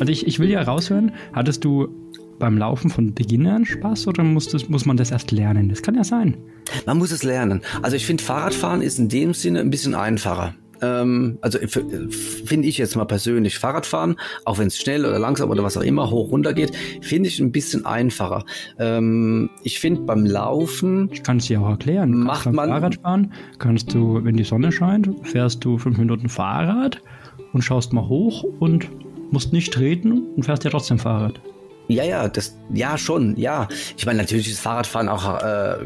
Also ich will ja raushören, hattest du beim Laufen von Beginn an Spaß oder muss man das erst lernen? Das kann ja sein. Man muss es lernen. Also ich finde, Fahrradfahren ist in dem Sinne ein bisschen einfacher. Also finde ich jetzt mal persönlich Fahrradfahren, auch wenn es schnell oder langsam oder was auch immer hoch runter geht, finde ich ein bisschen einfacher. Ich finde beim Laufen... Ich kann es dir auch erklären. Beim Fahrradfahren kannst du, wenn die Sonne scheint, fährst du 5 Minuten Fahrrad und schaust mal hoch und musst nicht treten und fährst ja trotzdem Fahrrad. Ja, schon. Ich meine, natürlich ist Fahrradfahren auch,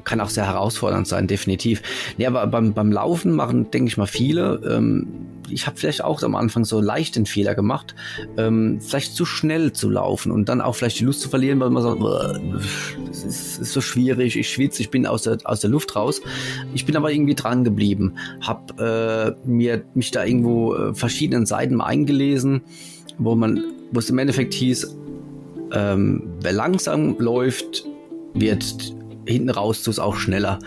kann auch sehr herausfordernd sein, definitiv. Ja, aber beim Laufen machen, denke ich mal, viele, ich habe vielleicht auch am Anfang so leicht den Fehler gemacht, vielleicht zu schnell zu laufen und dann auch vielleicht die Lust zu verlieren, weil man sagt, es ist so schwierig, ich schwitze, ich bin aus der Luft raus. Ich bin aber irgendwie dran geblieben, habe mich da irgendwo verschiedenen Seiten mal eingelesen, wo es im Endeffekt hieß, wer langsam läuft, wird hinten raus tut's auch schneller.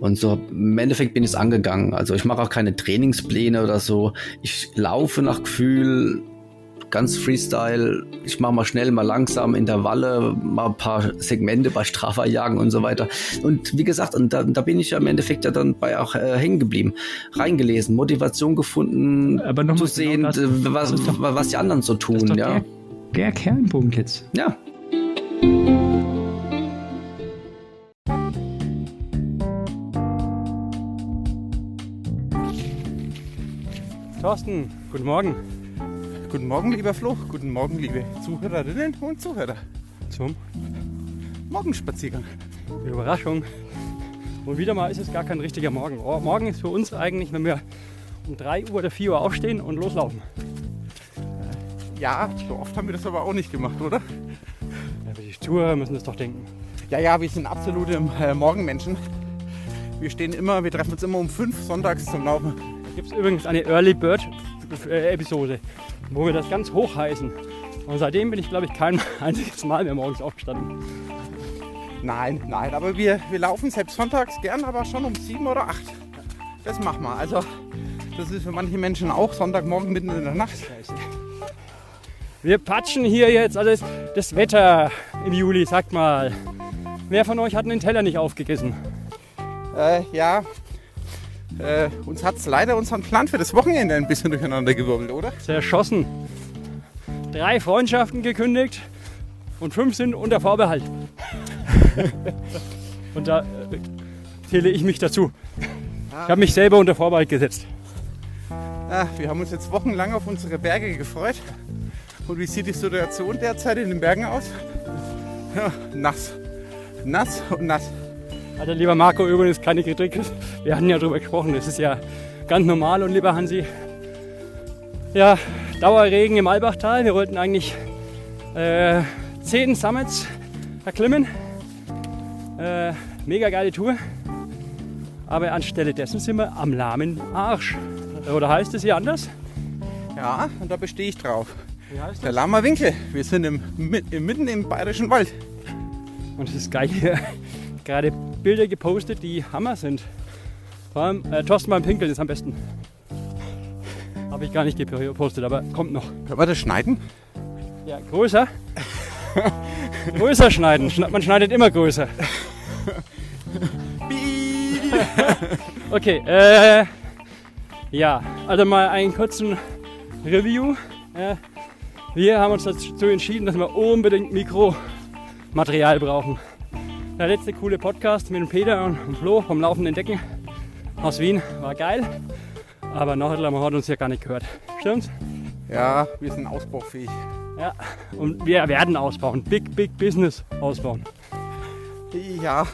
Und so im Endeffekt bin ich es angegangen. Also ich mache auch keine Trainingspläne oder so. Ich laufe nach Gefühl, ganz Freestyle. Ich mache mal schnell, mal langsam, Intervalle, mal ein paar Segmente bei Strava jagen und so weiter. Und wie gesagt, und da bin ich ja im Endeffekt ja dann bei auch hängen geblieben. Reingelesen, Motivation gefunden, aber zu sehen, genau was die anderen so tun, ja. Der Kernpunkt jetzt. Ja. Thorsten, guten Morgen. Guten Morgen, lieber Flo. Guten Morgen, liebe Zuhörerinnen und Zuhörer. Zum Morgenspaziergang. Überraschung. Und wieder mal ist es gar kein richtiger Morgen. Oh, morgen ist für uns eigentlich, wenn wir um 3 Uhr oder 4 Uhr aufstehen und loslaufen. Ja, so oft haben wir das aber auch nicht gemacht, oder? Ja, für die Tour müssen wir es doch denken. Ja, wir sind absolute Morgenmenschen. Wir treffen uns immer um 5 sonntags zum Laufen. Da gibt es übrigens eine Early Bird Episode, wo wir das ganz hoch heißen. Und seitdem bin ich, glaube ich, kein einziges Mal mehr morgens aufgestanden. Nein, aber wir laufen selbst sonntags gern, aber schon um 7 oder 8. Das machen wir. Also, das ist für manche Menschen auch Sonntagmorgen mitten in der Nacht. Scheiße. Wir patschen hier jetzt, also das Wetter im Juli, sagt mal. Wer von euch hat den Teller nicht aufgegessen? Uns hat es leider unseren Plan für das Wochenende ein bisschen durcheinander gewirbelt, oder? Zerschossen. 3 Freundschaften gekündigt und 5 sind unter Vorbehalt. Und da zähle ich mich dazu. Ich habe mich selber unter Vorbehalt gesetzt. Wir haben uns jetzt wochenlang auf unsere Berge gefreut. Und wie sieht die Situation derzeit in den Bergen aus? Ja, nass. Nass und nass. Also lieber Marco, übrigens keine Kritik. Wir hatten ja drüber gesprochen. Das ist ja ganz normal. Und lieber Hansi, ja, Dauerregen im Albachtal. Wir wollten eigentlich 10 Summits erklimmen. Mega geile Tour. Aber anstelle dessen sind wir am lahmen Arsch. Oder heißt es hier anders? Ja, und da bestehe ich drauf. Der lahme Winkel. Wir sind mitten im Bayerischen Wald. Und es ist geil hier. Gerade Bilder gepostet, die Hammer sind. Vor allem Thorsten beim Pinkeln ist am besten. Habe ich gar nicht gepostet, aber kommt noch. Können wir das schneiden? Ja, größer. Größer schneiden. Man schneidet immer größer. Okay, ja, also mal einen kurzen Review. Wir haben uns dazu entschieden, dass wir unbedingt Mikromaterial brauchen. Der letzte coole Podcast mit dem Peter und dem Flo vom laufenden Decken aus Wien war geil. Aber nachher hat man uns ja gar nicht gehört. Stimmt's? Ja, wir sind ausbaufähig. Ja, und wir werden ausbauen. Big Business ausbauen. Ja,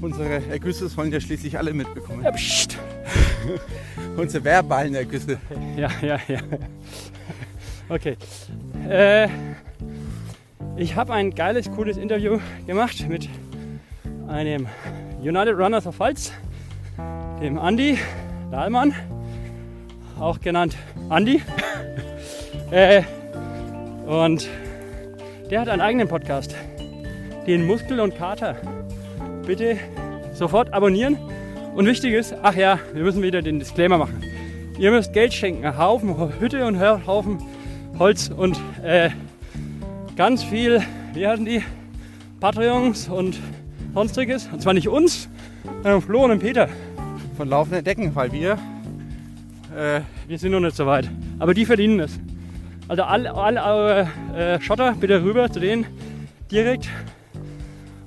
unsere Ergüsse sollen ja schließlich alle mitbekommen. Ja, pst. Unsere verbalen Ergüsse. Ja. Okay, ich habe ein geiles, cooles Interview gemacht mit einem United Runners of Pfalz, dem Andi Dahlmann, auch genannt Andi. Und der hat einen eigenen Podcast, den Muskel und Kater. Bitte sofort abonnieren. Und wichtig ist, ach ja, wir müssen wieder den Disclaimer machen. Ihr müsst Geld schenken, Haufen Hütte und Haufen Holz und ganz viel, wie hatten die, Patreons und sonstiges. Und zwar nicht uns, sondern Flo und Peter. Von laufenden Decken, weil wir sind noch nicht so weit. Aber die verdienen es. Also alle eure Schotter bitte rüber zu denen direkt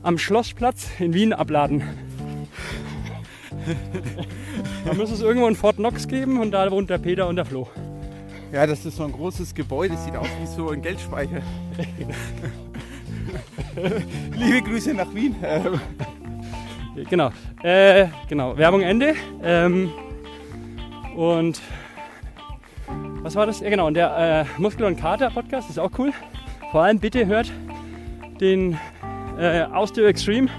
am Schlossplatz in Wien abladen. Da muss es irgendwo einen Fort Knox geben und da wohnt der Peter und der Flo. Ja, das ist so ein großes Gebäude, sieht aus wie so ein Geldspeicher. Liebe Grüße nach Wien. Genau, genau. Werbung Ende. Und was war das? Ja, genau, und der Muskel und Kater Podcast ist auch cool. Vor allem bitte hört den Ausdauer Extreme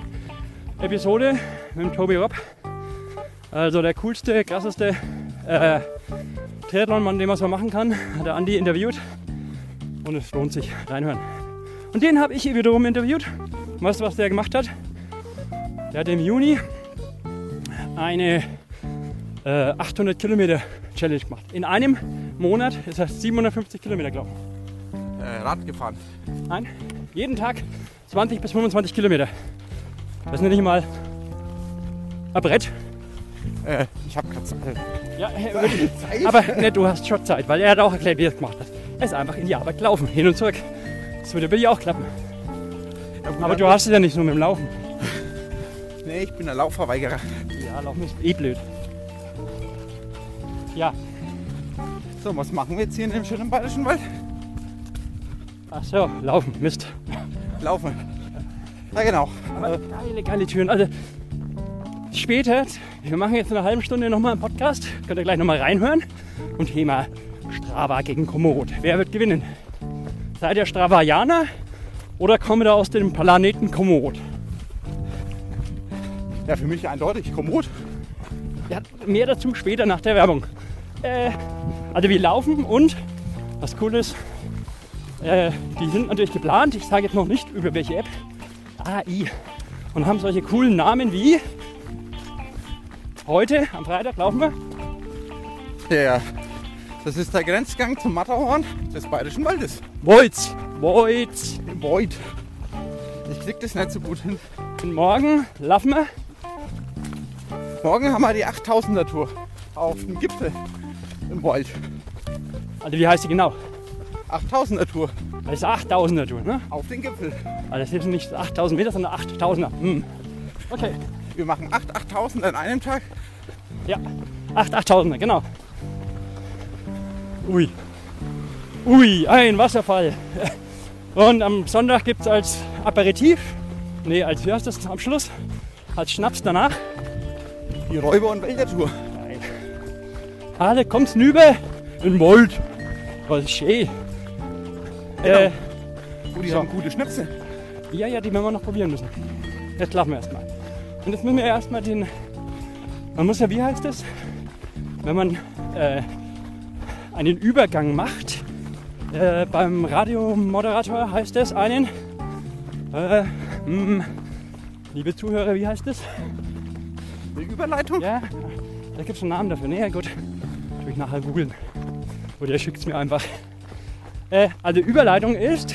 Episode mit dem Tobi Robb. Also der coolste, krasseste Triathlon-Mann, den man so machen kann, hat der Andi interviewt. Und es lohnt sich, reinhören. Und den habe ich wiederum interviewt. Weißt du, was der gemacht hat? Der hat im Juni eine 800 Kilometer Challenge gemacht. In einem Monat ist er 750 Kilometer gelaufen. Rad gefahren? Nein, jeden Tag 20 bis 25 Kilometer. Das nenne ich mal ein Brett. Ich habe gerade Zeit. Ja, Zeit. Aber ne, du hast schon Zeit, weil er hat auch erklärt, wie er es gemacht hat. Er ist einfach in die Arbeit gelaufen, hin und zurück. Das würde bei dir auch klappen. Ja, gut, aber du hast es ja nicht nur mit dem Laufen. Nee, ich bin ein Laufverweigerer. Ja, Laufen ist eh blöd. Ja. So, was machen wir jetzt hier in dem schönen Bayerischen Wald? Ach so, laufen, Mist. Laufen. Ja, genau. Aber geile Türen. Also, später, wir machen jetzt in einer halben Stunde nochmal einen Podcast, könnt ihr gleich nochmal reinhören. Und Thema Strava gegen Komoot. Wer wird gewinnen? Seid ihr Stravaianer oder kommt ihr aus dem Planeten Komoot? Ja, für mich eindeutig Komoot. Ja, mehr dazu später nach der Werbung. Also wir laufen und was cool ist, die sind natürlich geplant, ich sage jetzt noch nicht über welche App, AI. Und haben solche coolen Namen wie... Heute, am Freitag, laufen wir. Ja, das ist der Grenzgang zum Matterhorn des Bayerischen Waldes. Voigt. Ich krieg das nicht so gut hin. Und morgen laufen wir. Morgen haben wir die 8000er Tour auf dem Gipfel im Wald. Also wie heißt die genau? 8000er Tour. Das ist 8000er Tour, ne? Auf den Gipfel. Also das sind nicht 8000 Meter, sondern 8000er. Hm. Okay. Wir machen 8.000 an einem Tag. Ja, 8.000, genau. Ui, ein Wasserfall. Und am Sonntag gibt es als Aperitif, wie heißt das am Schluss? Als Schnaps danach. Die Räuber- und Wäldertour. Nein. Alle kommt's nüber in den Wald. Voll schön. Genau. Die haben gute Schnäpse. Ja, die werden wir noch probieren müssen. Jetzt laufen wir erstmal. Und jetzt müssen wir erstmal wie heißt das? Wenn man einen Übergang macht, beim Radiomoderator heißt das einen, liebe Zuhörer, wie heißt das? Eine Überleitung? Ja, da gibt es einen Namen dafür. Nee, gut, tue ich nachher googeln. Oder ihr schickt es mir einfach. Also Überleitung ist,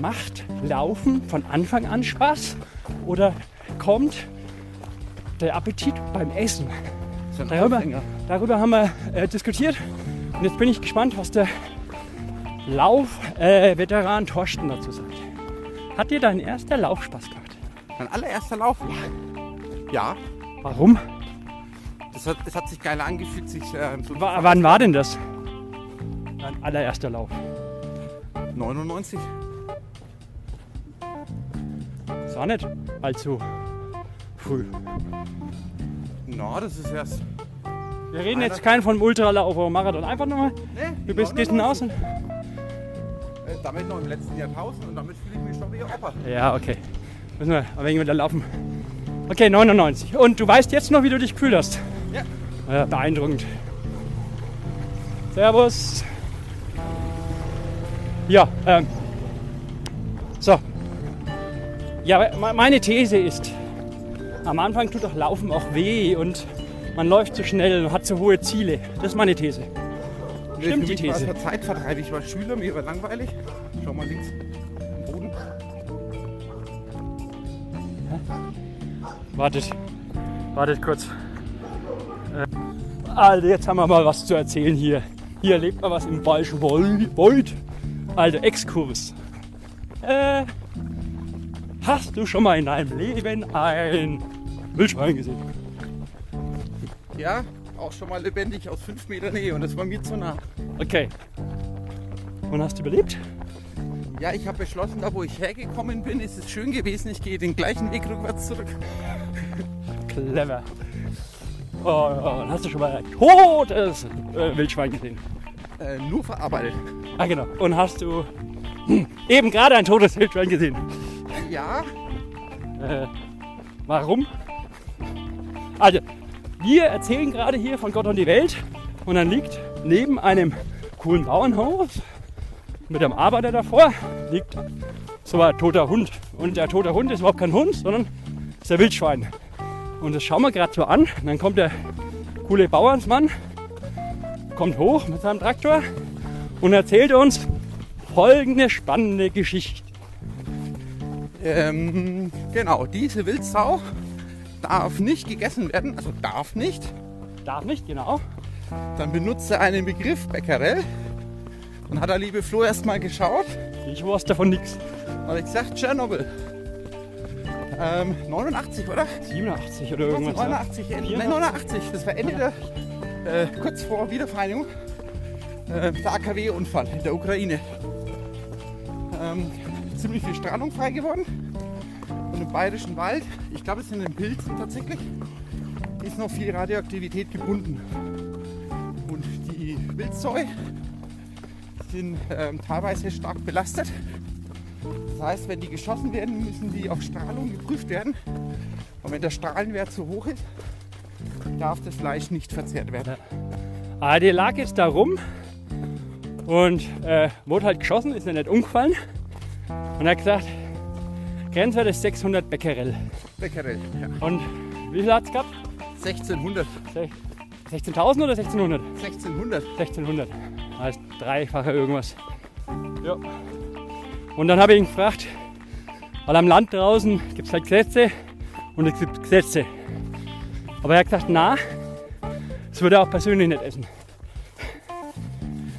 macht Laufen von Anfang an Spaß oder kommt der Appetit beim Essen. Darüber haben wir diskutiert und jetzt bin ich gespannt, was der Lauf-Veteran Thorsten dazu sagt. Hat dir dein erster Lauf Spaß gemacht? Mein allererster Lauf? Ja. Warum? Es hat sich geil angefühlt. Wann war denn das? Dein allererster Lauf? 99. War nicht allzu früh. Na, das ist erst... Wir reden jetzt keinen vom Ultralauf oder Marathon. Einfach nochmal. Nee, du bist gestern außen. Damit noch im letzten Jahrtausend und damit fühle ich mich schon wie ein Opa. Ja, okay. Müssen wir ein wenig wieder laufen. Okay, 99. Und du weißt jetzt noch, wie du dich gefühlt hast. Ja. Ja, beeindruckend. Servus. Ja, so. Ja, meine These ist, am Anfang tut doch Laufen auch weh und man läuft zu schnell und hat zu hohe Ziele. Das ist meine These. Stimmt die These? Für mich war es Zeitvertreib. Ich war Schüler, mir war langweilig. Schau mal links am Boden. Wartet kurz. Also jetzt haben wir mal was zu erzählen hier. Hier erlebt man was im Bayerischen Wald. Also Exkurs. Hast du schon mal in deinem Leben ein Wildschwein gesehen? Ja, auch schon mal lebendig aus 5 Metern Nähe und das war mir zu nah. Okay. Und hast du überlebt? Ja, ich habe beschlossen, da wo ich hergekommen bin, ist es schön gewesen. Ich gehe den gleichen Weg rückwärts zurück. Clever. Oh, hast du schon mal ein totes Wildschwein gesehen? Nur verarbeitet. Ah, genau. Und hast du eben gerade ein totes Wildschwein gesehen? Ja. Warum? Also, wir erzählen gerade hier von Gott und die Welt. Und dann liegt neben einem coolen Bauernhof mit einem Arbeiter davor liegt so ein toter Hund. Und der tote Hund ist überhaupt kein Hund, sondern ist der Wildschwein. Und das schauen wir gerade so an. Und dann kommt der coole Bauernsmann, kommt hoch mit seinem Traktor und erzählt uns folgende spannende Geschichte. Genau, diese Wildsau darf nicht gegessen werden, also darf nicht. Darf nicht, genau. Dann benutzt er einen Begriff, Becquerel. Und hat der liebe Flo erstmal geschaut. Ich wusste davon nichts. Und hat gesagt, Tschernobyl. 89, oder? 87 oder irgendwas. 89, ja. Nein, 89. Das war Ende der, kurz vor Wiedervereinigung, der AKW-Unfall in der Ukraine. Ziemlich viel Strahlung frei geworden. Und im Bayerischen Wald, ich glaube es sind in den Pilzen tatsächlich, ist noch viel Radioaktivität gebunden. Und die Wildseu sind teilweise stark belastet. Das heißt, wenn die geschossen werden, müssen die auf Strahlung geprüft werden. Und wenn der Strahlenwert zu hoch ist, darf das Fleisch nicht verzehrt werden. Ah, die lag jetzt da rum und wurde halt geschossen, ist ja nicht umgefallen. Und er hat gesagt, Grenzwert ist 600 Becquerel. Becquerel, ja. Und wie viel hat es gehabt? 1600. 16.000 oder 1600? 1600. 1600. Also dreifache irgendwas. Ja. Und dann habe ich ihn gefragt, weil am Land draußen gibt es halt Gesetze und es gibt Gesetze. Aber er hat gesagt, na, das würde er auch persönlich nicht essen.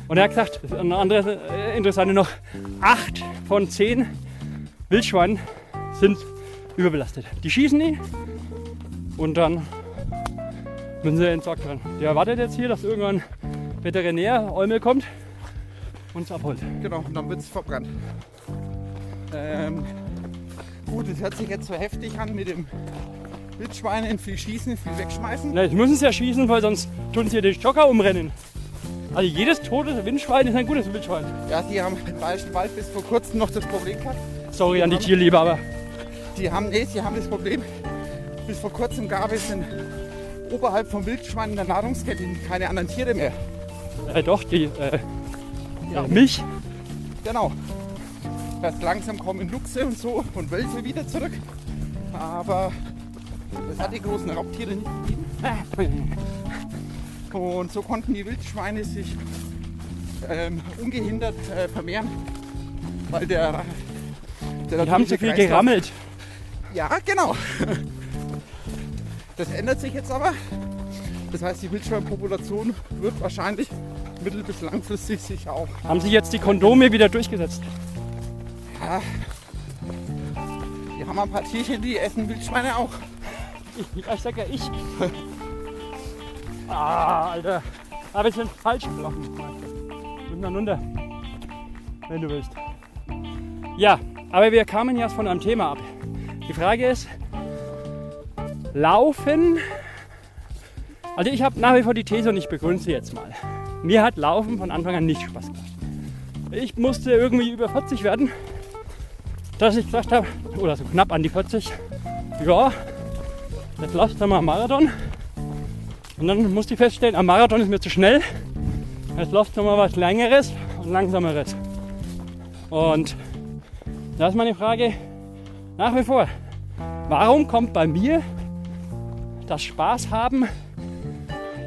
Und er hat gesagt, eine andere interessante noch, 8 von 10 Wildschweinen sind überbelastet. Die schießen ihn und dann müssen sie entsorgt werden. Der erwartet jetzt hier, dass irgendwann Veterinär Eumel kommt und es abholt. Genau, und dann wird es verbrannt. Gut, das hört sich jetzt so heftig an mit dem Wildschweinen, viel schießen, viel wegschmeißen. Na, jetzt müssen sie ja schießen, weil sonst tun sie ja den Jogger umrennen. Also jedes tote Wildschwein ist ein gutes Wildschwein. Ja, die haben im Bayerischen Wald bis vor kurzem noch das Problem gehabt. Sorry an die Tierliebe, aber... Die haben das Problem, bis vor kurzem gab es oberhalb vom Wildschwein in der Nahrungskette keine anderen Tiere mehr. Doch, die ja. Milch. Genau. Erst langsam kommen Luchse und so und Wölfe wieder zurück. Aber das hat die großen Raubtiere nicht gegeben. Und so konnten die Wildschweine sich ungehindert vermehren. Weil die haben zu viel gerammelt. Ja, genau. Das ändert sich jetzt aber. Das heißt, die Wildschweinpopulation wird wahrscheinlich mittel- bis langfristig sich auch. Haben Sie jetzt die Kondome wieder durchgesetzt? Ja. Wir haben ein paar Tierchen, die essen Wildschweine auch. Ich sag ja ich. Ah, Alter. Aber ich bin falsch gelaufen. Nimm dann runter. Wenn du willst. Ja, aber wir kamen jetzt von einem Thema ab. Die Frage ist, Laufen. Also ich habe nach wie vor die These und ich begründe sie jetzt mal. Mir hat Laufen von Anfang an nicht Spaß gemacht. Ich musste irgendwie über 40 werden, dass ich gesagt habe, oder so knapp an die 40, ja, jetzt lauf ich dann mal am Marathon. Und dann musste ich feststellen, am Marathon ist mir zu schnell. Jetzt läuft noch mal was Längeres und Langsameres. Und da ist meine Frage nach wie vor, warum kommt bei mir das Spaß haben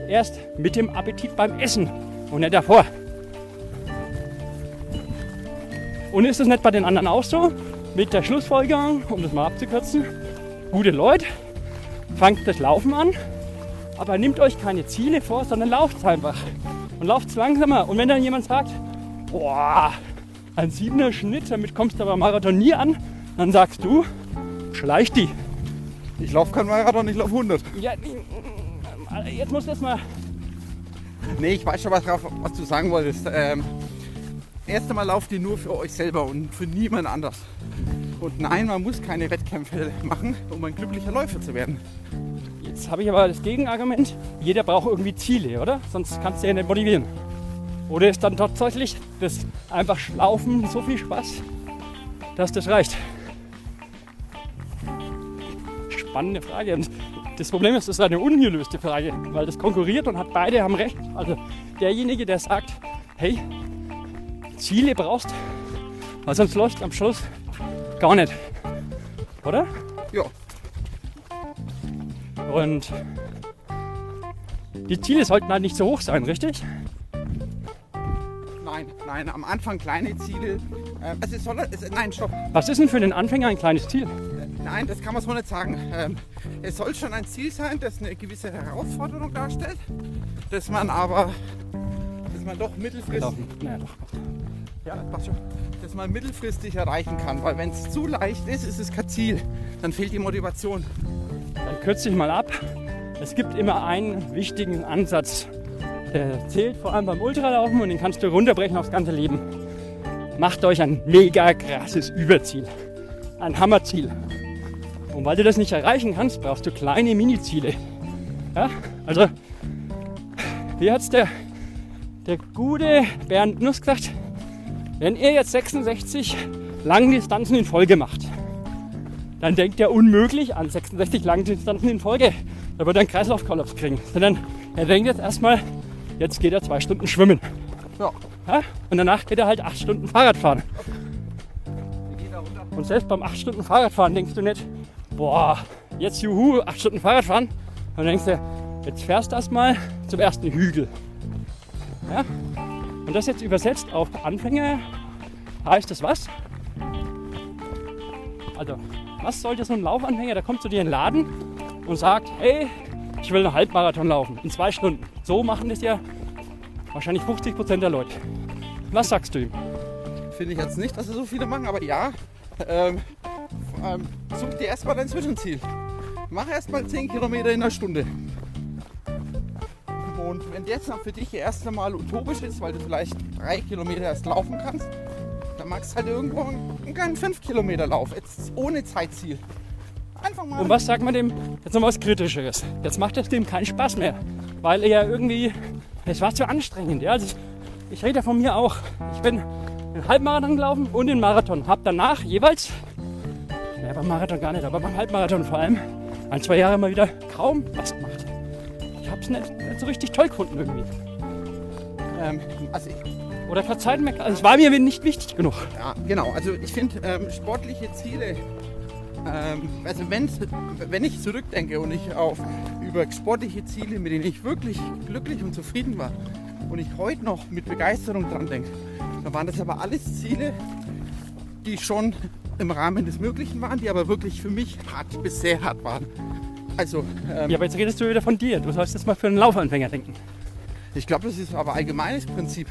erst mit dem Appetit beim Essen und nicht davor? Und ist das nicht bei den anderen auch so? Mit der Schlussfolgerung, um das mal abzukürzen, gute Leute, fangt das Laufen an, aber nehmt euch keine Ziele vor, sondern lauft einfach. Und lauft langsamer. Und wenn dann jemand sagt, boah, ein 7er Schnitt, damit kommst du aber Marathon nie an, dann sagst du, schleich die. Ich laufe kein Marathon, ich laufe 100. Ja, jetzt musst du erstmal. Nee, ich weiß schon, was du sagen wolltest. Erst einmal lauft ihr nur für euch selber und für niemand anders. Und nein, man muss keine Wettkämpfe machen, um ein glücklicher Läufer zu werden. Jetzt habe ich aber das Gegenargument. Jeder braucht irgendwie Ziele, oder? Sonst kannst du ja nicht motivieren. Oder ist dann tatsächlich das einfach Laufen so viel Spaß, dass das reicht? Spannende Frage. Und das Problem ist, das ist eine ungelöste Frage, weil das konkurriert und hat beide haben recht. Also derjenige, der sagt, hey, Ziele brauchst, weil sonst läuft am Schluss gar nicht, oder? Ja. Und die Ziele sollten halt nicht so hoch sein, richtig? Nein, am Anfang kleine Ziele. Was ist denn für den Anfänger ein kleines Ziel? Nein, das kann man so nicht sagen. Es soll schon ein Ziel sein, das eine gewisse Herausforderung darstellt, dass man mittelfristig erreichen kann, weil wenn es zu leicht ist, ist es kein Ziel. Dann fehlt die Motivation. Dann kürze ich mal ab. Es gibt immer einen wichtigen Ansatz, der zählt vor allem beim Ultralaufen und den kannst du runterbrechen aufs ganze Leben. Macht euch ein mega krasses Überziel, ein Hammerziel. Und weil du das nicht erreichen kannst, brauchst du kleine Mini-Ziele. Ja? Also, wie hat es der gute Bernd Nuss gesagt, wenn ihr jetzt 66 Langdistanzen in Folge macht, dann denkt er unmöglich an 66 Langdistanzen in Folge. Da wird er einen Kreislaufkollaps kriegen. Sondern er denkt jetzt erstmal, jetzt geht er 2 Stunden schwimmen. Ja. Ja? Und danach geht er halt 8 Stunden Fahrrad fahren. Und selbst beim 8 Stunden Fahrradfahren denkst du nicht, boah, jetzt juhu, 8 Stunden Fahrrad fahren. Und dann denkst du, jetzt fährst du erstmal zum ersten Hügel. Ja? Und das jetzt übersetzt auf Anfänger heißt das was? Also, was sollte so ein Laufanfänger, der kommt zu dir in den Laden und sagt, hey, ich will einen Halbmarathon laufen in 2 Stunden. So machen das ja wahrscheinlich 50% der Leute. Was sagst du ihm? Finde ich jetzt nicht, dass es so viele machen, aber ja, such dir erstmal dein Zwischenziel. Mach erstmal 10 Kilometer in der Stunde. Und wenn das dann für dich erst einmal utopisch ist, weil du vielleicht 3 Kilometer erst laufen kannst, dann magst du halt irgendwo einen kleinen 5-Kilometer-Lauf, jetzt ohne Zeitziel. Einfach mal. Und was sagt man dem? Jetzt noch was Kritischeres. Jetzt macht das dem keinen Spaß mehr, weil er irgendwie, es war zu anstrengend. Ja? Also ich rede ja von mir auch. Ich bin den Halbmarathon gelaufen und den Marathon. Hab danach jeweils, ja, beim Marathon gar nicht, aber beim Halbmarathon vor allem, 1-2 Jahre mal wieder kaum was gemacht. Ich habe es nicht so richtig toll gefunden irgendwie. Oder verzeiht mir, also es war mir nicht wichtig genug. Ja, genau. Also ich finde sportliche Ziele, also wenn ich zurückdenke und ich über sportliche Ziele, mit denen ich wirklich glücklich und zufrieden war und ich heute noch mit Begeisterung dran denke, dann waren das aber alles Ziele, die schon im Rahmen des Möglichen waren, die aber wirklich für mich hart bis sehr hart waren. Also, ja, aber jetzt redest du wieder von dir. Du sollst jetzt mal für einen Laufanfänger denken. Ich glaube, das ist aber allgemeines Prinzip.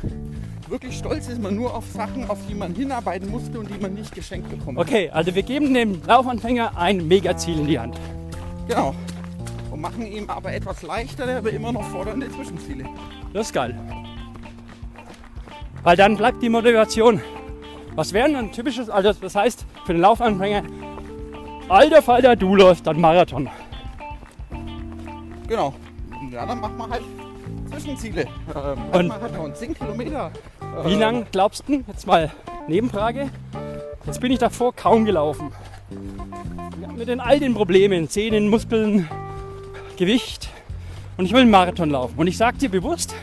Wirklich stolz ist man nur auf Sachen, auf die man hinarbeiten musste und die man nicht geschenkt bekommt. Okay, also wir geben dem Laufanfänger ein Megaziel in die Hand. Genau. Und machen ihm aber etwas leichtere, aber immer noch fordernde Zwischenziele. Das ist geil. Weil dann bleibt die Motivation. Was wäre denn ein typisches, also das heißt für den Laufanfänger, alter Falter, du läufst dann Marathon. Genau. Ja, dann macht man halt Zwischenziele. Und 10 Kilometer. Wie lang glaubst du, jetzt mal Nebenfrage, jetzt bin ich davor kaum gelaufen. Ja, mit all den Problemen, Zähnen, Muskeln, Gewicht. Und ich will einen Marathon laufen. Und ich sag dir bewusst,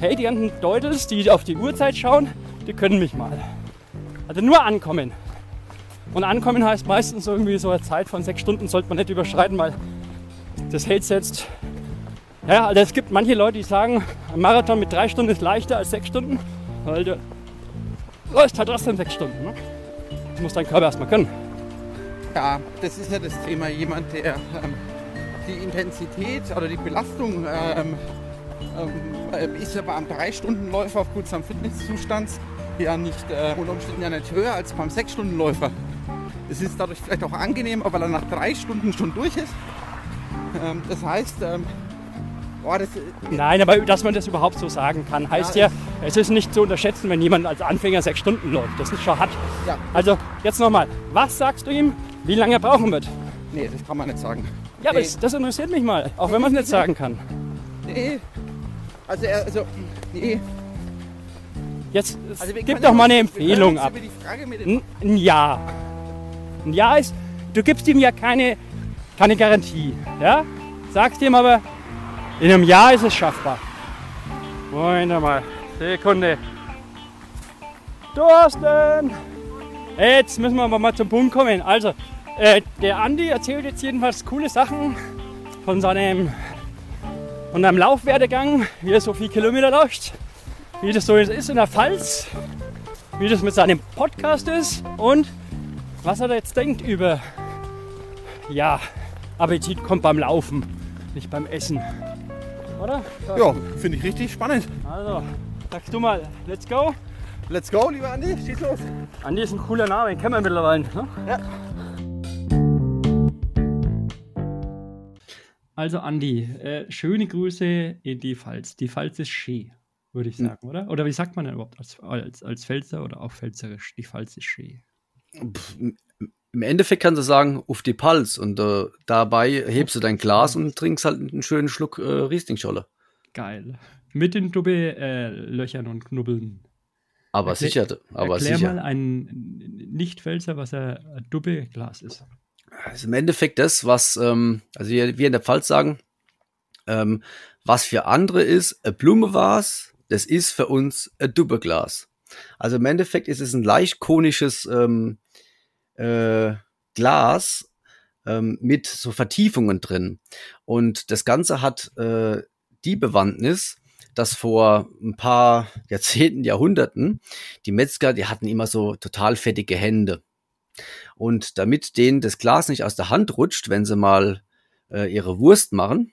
hey, die ganzen Deutels, die auf die Uhrzeit schauen, die können mich mal. Also nur ankommen. Und ankommen heißt meistens irgendwie so eine Zeit von 6 Stunden sollte man nicht überschreiten, weil das hält jetzt. Ja, also es gibt manche Leute, die sagen, ein Marathon mit 3 Stunden ist leichter als 6 Stunden. Weil läufst halt trotzdem 6 Stunden. Ne? Das muss dein Körper erstmal können. Ja, das ist ja das Thema. Jemand, der die Intensität oder die Belastung ist aber am 3-Stunden-Läufer aufgrund seines Fitnesszustands ja nicht unter Umständen ja nicht höher als beim 6-Stunden-Läufer. Es ist dadurch vielleicht auch angenehm, weil er nach 3 Stunden schon durch ist. Das heißt, nein, aber dass man das überhaupt so sagen kann, heißt ja, es ist nicht zu unterschätzen, wenn jemand als Anfänger 6 Stunden läuft. Das ist schon hart. Ja. Also jetzt nochmal, was sagst du ihm, wie lange er brauchen wird? Nee, das kann man nicht sagen. Ja, aber das interessiert mich mal, auch wenn man es nicht sagen kann. Nee, Jetzt gib doch mal eine Empfehlung ab. Ein Ja. Ein Ja ist, du gibst ihm ja keine Garantie, ja? Sagst ihm aber, in einem Jahr ist es schaffbar. Moment mal, Sekunde. Thorsten! Jetzt müssen wir aber mal zum Punkt kommen. Also, der Andi erzählt jetzt jedenfalls coole Sachen von seinem Laufwerdegang, wie er so viele Kilometer läuft, wie das so ist in der Pfalz, wie das mit seinem Podcast ist und was er da jetzt denkt über, ja, Appetit kommt beim Laufen, nicht beim Essen. Oder? Ja, finde ich richtig spannend. Also, sagst du mal, let's go. Let's go, lieber Andi, schieß los. Andi ist ein cooler Name, den kennen wir mittlerweile. Ne? Ja. Also Andi, schöne Grüße in die Pfalz. Die Pfalz ist schön, würde ich sagen, oder? Oder wie sagt man denn überhaupt als Pfälzer oder auch pfälzerisch? Die Pfalz ist schön. Im Endeffekt kannst du sagen, auf die Pfalz und dabei hebst du dein Glas und trinkst halt einen schönen Schluck Rieslingscholle. Geil. Mit den Löchern und Knubbeln. Aber erklär mal einen Nicht-Pfälzer, was ein Dubbe-Glas ist. Das ist im Endeffekt das, was wir in der Pfalz sagen, was für andere ist, eine Blume war's, das ist für uns ein Dubbeglas. Also im Endeffekt ist es ein leicht konisches Glas mit so Vertiefungen drin. Und das Ganze hat die Bewandtnis, dass vor ein paar Jahrzehnten, Jahrhunderten, die Metzger, die hatten immer so total fettige Hände. Und damit denen das Glas nicht aus der Hand rutscht, wenn sie mal ihre Wurst machen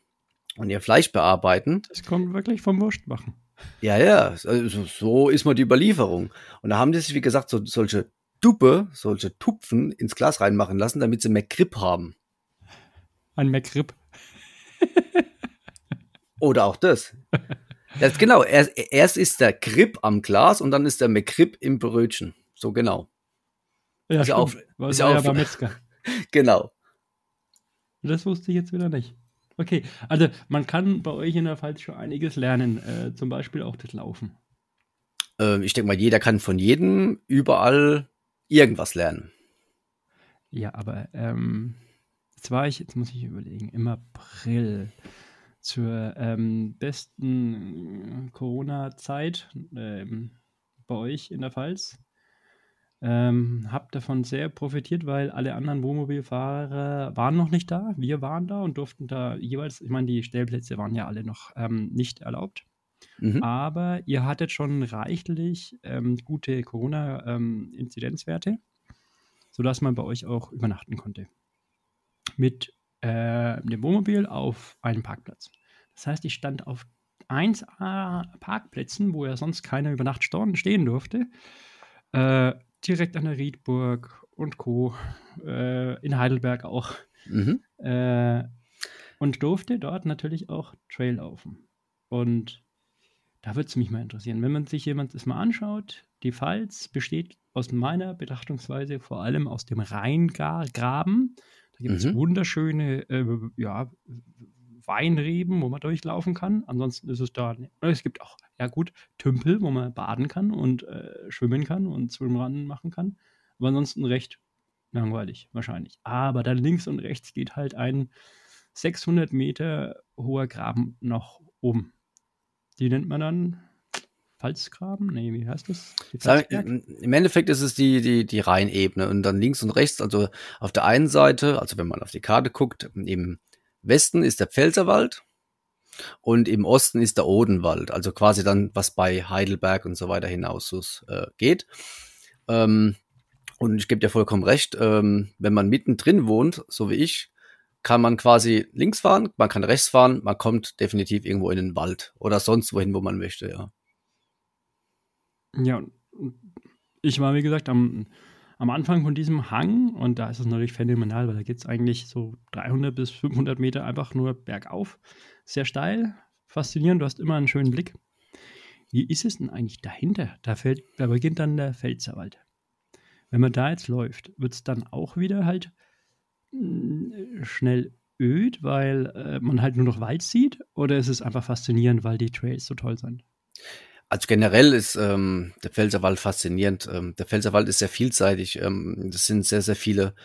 und ihr Fleisch bearbeiten. Das kommt wirklich vom Wurstmachen. Ja, so ist mal die Überlieferung. Und da haben die sich, wie gesagt, solche Tupfen ins Glas reinmachen lassen, damit sie mehr Grip haben. Ein mehr Grip. Oder auch das. Das genau, erst ist der Grip am Glas und dann ist der mehr Grip im Brötchen. So genau. Ja, also auf, ist ja auch beim Metzger. Genau. Das wusste ich jetzt wieder nicht. Okay, also man kann bei euch in der Pfalz schon einiges lernen, zum Beispiel auch das Laufen. Ich denke mal, jeder kann von jedem überall irgendwas lernen. Ja, aber jetzt muss ich überlegen, im April zur besten Corona-Zeit bei euch in der Pfalz. Hab davon sehr profitiert, weil alle anderen Wohnmobilfahrer waren noch nicht da. Wir waren da und durften da jeweils, ich meine, die Stellplätze waren ja alle noch nicht erlaubt. Mhm. Aber ihr hattet schon reichlich gute Corona-Inzidenzwerte, sodass man bei euch auch übernachten konnte. Mit dem Wohnmobil auf einem Parkplatz. Das heißt, ich stand auf 1A Parkplätzen, wo ja sonst keiner über Nacht stehen durfte. Direkt an der Riedburg und Co. In Heidelberg auch. Mhm. Und durfte dort natürlich auch Trail laufen. Und da würde es mich mal interessieren, wenn man sich jemand das mal anschaut, die Pfalz besteht aus meiner Betrachtungsweise vor allem aus dem Rheingraben. Da gibt es wunderschöne Weinreben, wo man durchlaufen kann. Ansonsten ist es da, es gibt auch, ja gut, Tümpel, wo man baden kann und schwimmen kann und Schwimmrennen machen kann. Aber ansonsten recht langweilig, wahrscheinlich. Aber dann links und rechts geht halt ein 600 Meter hoher Graben nach oben. Die nennt man dann Pfalzgraben? Nee, wie heißt das? Im Endeffekt ist es die Rheinebene und dann links und rechts, also auf der einen Seite, also wenn man auf die Karte guckt, eben Westen ist der Pfälzerwald und im Osten ist der Odenwald, also quasi dann, was bei Heidelberg und so weiter hinaus geht. Und ich gebe dir vollkommen recht, wenn man mittendrin wohnt, so wie ich, kann man quasi links fahren, man kann rechts fahren, man kommt definitiv irgendwo in den Wald oder sonst wohin, wo man möchte, ja. Ja, ich war, wie gesagt, am Anfang von diesem Hang und da ist es natürlich phänomenal, weil da geht es eigentlich so 300 bis 500 Meter einfach nur bergauf, sehr steil, faszinierend, du hast immer einen schönen Blick. Wie ist es denn eigentlich dahinter? Da beginnt dann der Pfälzerwald. Wenn man da jetzt läuft, wird es dann auch wieder halt schnell öd, weil man halt nur noch Wald sieht? Oder ist es einfach faszinierend, weil die Trails so toll sind? Also generell ist der Pfälzerwald faszinierend. Der Pfälzerwald ist sehr vielseitig. Das sind sehr, sehr viele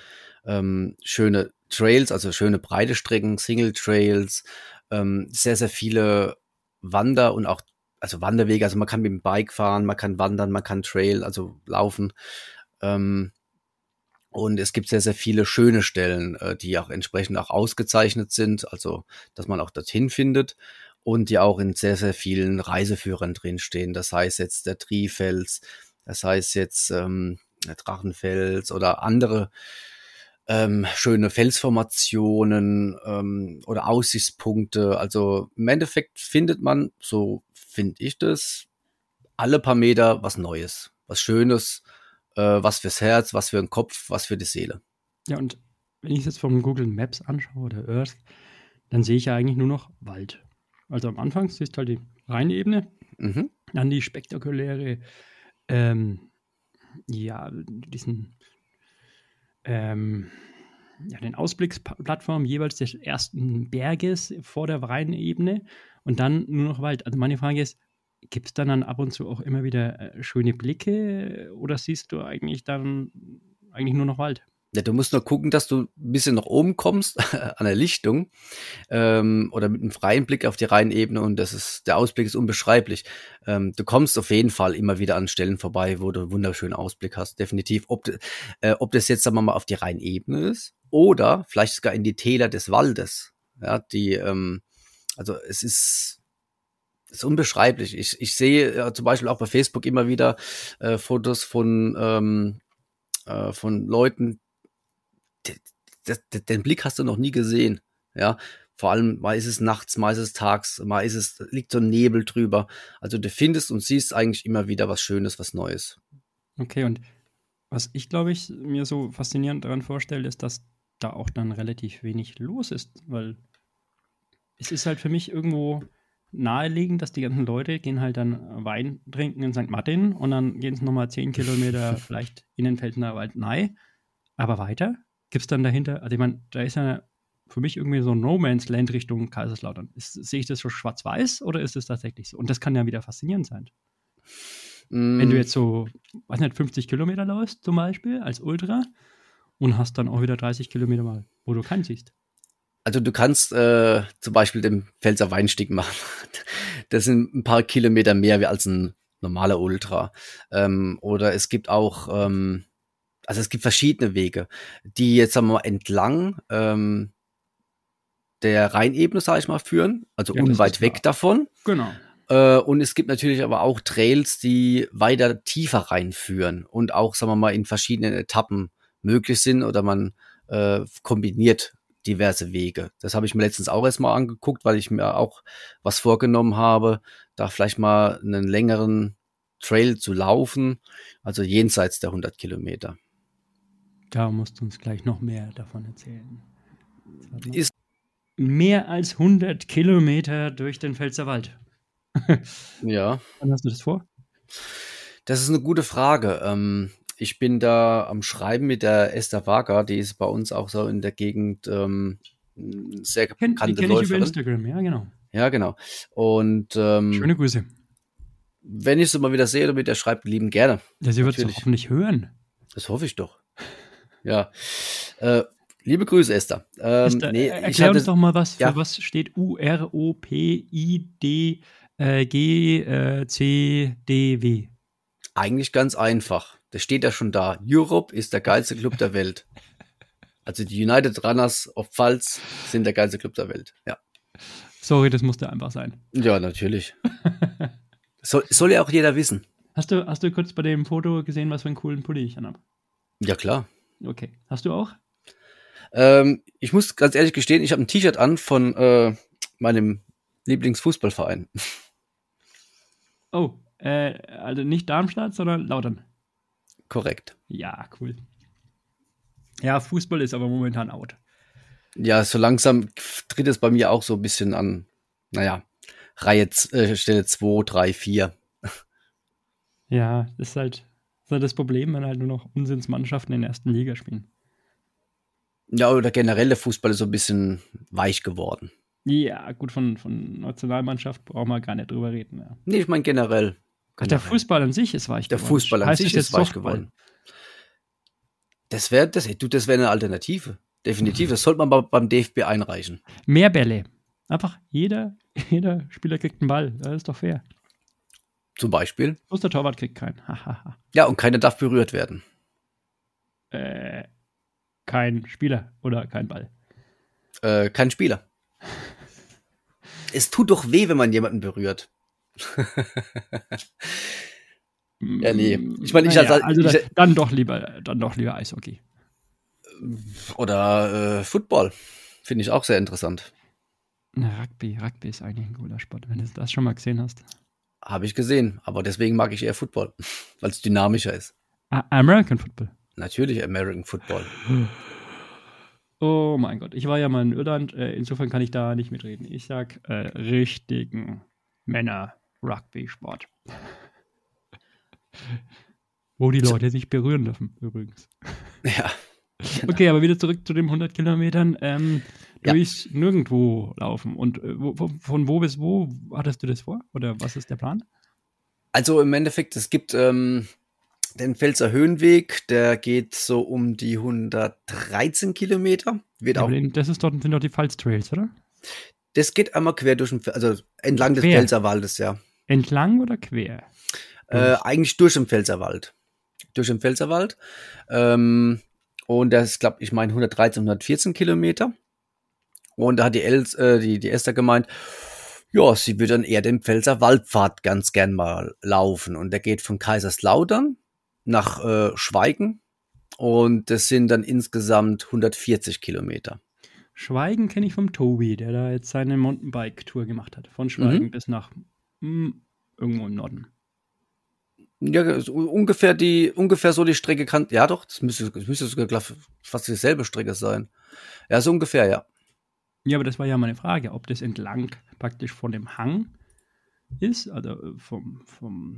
schöne Trails, also schöne breite Strecken, Single Trails, sehr, sehr viele Wander- und auch also Wanderwege. Also man kann mit dem Bike fahren, man kann wandern, man kann Trail, also laufen. Und es gibt sehr, sehr viele schöne Stellen, die auch entsprechend auch ausgezeichnet sind, also dass man auch dorthin findet und die auch in sehr, sehr vielen Reiseführern drinstehen. Das heißt jetzt der Trifels, das heißt jetzt der Drachenfels oder andere schöne Felsformationen oder Aussichtspunkte. Also im Endeffekt findet man, so finde ich das, alle paar Meter was Neues, was Schönes, was fürs Herz, was für den Kopf, was für die Seele. Ja, und wenn ich es jetzt vom Google Maps anschaue oder Earth, dann sehe ich ja eigentlich nur noch Wald. Also am Anfang siehst du halt die Rheinebene, dann die spektakuläre, den Ausblicksplattform jeweils des ersten Berges vor der Rheinebene und dann nur noch Wald. Also meine Frage ist, gibt es dann ab und zu auch immer wieder schöne Blicke oder siehst du eigentlich dann nur noch Wald? Ja, du musst nur gucken, dass du ein bisschen nach oben kommst an der Lichtung oder mit einem freien Blick auf die Rheinebene und der Ausblick ist unbeschreiblich. Du kommst auf jeden Fall immer wieder an Stellen vorbei, wo du einen wunderschönen Ausblick hast, definitiv. Ob das jetzt sagen wir mal auf die Rheinebene ist oder vielleicht sogar in die Täler des Waldes. Ja, also es ist... Das ist unbeschreiblich. Ich sehe zum Beispiel auch bei Facebook immer wieder Fotos von Leuten, den Blick hast du noch nie gesehen. Ja, vor allem mal ist es nachts, mal ist es tags, mal liegt so ein Nebel drüber. Also du findest und siehst eigentlich immer wieder was Schönes, was Neues. Okay, und was ich glaube ich mir so faszinierend daran vorstelle, ist, dass da auch dann relativ wenig los ist, weil es ist halt für mich irgendwo naheliegend, dass die ganzen Leute gehen halt dann Wein trinken in St. Martin und dann gehen es nochmal 10 Kilometer vielleicht in den Pfälzener Wald. Nein, aber weiter gibt es dann dahinter, also ich meine, da ist ja für mich irgendwie so No-Man's-Land Richtung Kaiserslautern. Sehe ich das so schwarz-weiß oder ist es tatsächlich so? Und das kann ja wieder faszinierend sein. Wenn du jetzt so, weiß nicht, 50 Kilometer läufst zum Beispiel als Ultra und hast dann auch wieder 30 Kilometer mal, wo du keinen siehst. Also du kannst zum Beispiel den Pfälzer Weinstieg machen. Das sind ein paar Kilometer mehr wie als ein normaler Ultra. Oder es gibt auch, also es gibt verschiedene Wege, die jetzt sagen wir mal entlang der Rheinebene, sage ich mal, führen. Also ja, unweit weg davon. Genau. Und es gibt natürlich aber auch Trails, die weiter tiefer reinführen und auch, sagen wir mal, in verschiedenen Etappen möglich sind oder man kombiniert diverse Wege. Das habe ich mir letztens auch erstmal angeguckt, weil ich mir auch was vorgenommen habe, da vielleicht mal einen längeren Trail zu laufen, also jenseits der 100 Kilometer. Da musst du uns gleich noch mehr davon erzählen. Ist mehr als 100 Kilometer durch den Pfälzerwald. Ja. Wann hast du das vor? Das ist eine gute Frage. Ich bin da am Schreiben mit der Esther Wager, die ist bei uns auch so in der Gegend sehr bekannte Läuferin. Die kenne ich über Instagram, ja genau. Ja, genau. Und, schöne Grüße. Wenn ich es mal wieder sehe oder mit der schreibt, lieben gerne. Ja, sie wird es hoffentlich hören. Das hoffe ich doch. Ja. Liebe Grüße, Esther. Erklär uns doch mal was, ja. Für was steht UROPIDGCDW? Eigentlich ganz einfach. Das steht ja schon da. Europe ist der geilste Club der Welt. Also die United Runners of Pfalz sind der geilste Club der Welt. Ja. Sorry, das musste einfach sein. Ja, natürlich. Soll ja auch jeder wissen. Hast du kurz bei dem Foto gesehen, was für einen coolen Pulli ich anhab? Ja, klar. Okay. Hast du auch? Ich muss ganz ehrlich gestehen, ich habe ein T-Shirt an von meinem Lieblingsfußballverein. Oh, also nicht Darmstadt, sondern Lautern. Korrekt. Ja, cool. Ja, Fußball ist aber momentan out. Ja, so langsam tritt es bei mir auch so ein bisschen an, naja, Stelle 2, 3, 4. Ja, das ist halt das Problem, wenn halt nur noch Unsinnsmannschaften in der ersten Liga spielen. Ja, oder generell der Fußball ist so ein bisschen weich geworden. Ja, gut, von Nationalmannschaft brauchen wir gar nicht drüber reden. Ja. Nee, ich meine generell. Ach, der Fußball an sich ist weich geworden. Der Fußball an sich ist weich geworden. Das wäre eine Alternative. Definitiv, das sollte man beim DFB einreichen. Mehr Bälle. Einfach jeder Spieler kriegt einen Ball. Das ist doch fair. Zum Beispiel? Bloß der Torwart kriegt keinen. Ja, und keiner darf berührt werden. Kein Spieler oder kein Ball? Kein Spieler. Es tut doch weh, wenn man jemanden berührt. Ja, nee. Ich meine, dann doch lieber Eishockey. Oder Football. Finde ich auch sehr interessant. Na, Rugby ist eigentlich ein cooler Sport, wenn du das schon mal gesehen hast. Habe ich gesehen, aber deswegen mag ich eher Football, weil es dynamischer ist. American Football? Natürlich American Football. Oh mein Gott, ich war ja mal in Irland, insofern kann ich da nicht mitreden. Ich sag richtigen Männer-Rugby-Sport. Wo die Leute sich berühren dürfen, übrigens. Ja. Genau. Okay, aber wieder zurück zu den 100 Kilometern durchs Nirgendwo laufen. Und von wo bis wo hattest du das vor? Oder was ist der Plan? Also im Endeffekt, es gibt den Pfälzer Höhenweg, der geht so um die 113 Kilometer. Sind doch die Pfalz-Trails, oder? Das geht einmal quer entlang des Pfälzerwaldes, ja. Entlang oder quer? Eigentlich durch den Pfälzerwald. Und das ist, glaube ich, 113, 114 Kilometer. Und da hat die Esther gemeint, ja, sie würde dann eher den Pfälzer Waldpfad ganz gern mal laufen. Und der geht von Kaiserslautern nach Schweigen. Und das sind dann insgesamt 140 Kilometer. Schweigen kenne ich vom Tobi, der da jetzt seine Mountainbike-Tour gemacht hat. Von Schweigen bis nach irgendwo im Norden. Ja, so ungefähr so die Strecke kann. Ja, doch, das müsste sogar fast dieselbe Strecke sein. Ja, so ungefähr, ja. Ja, aber das war ja meine Frage, ob das entlang praktisch von dem Hang ist, also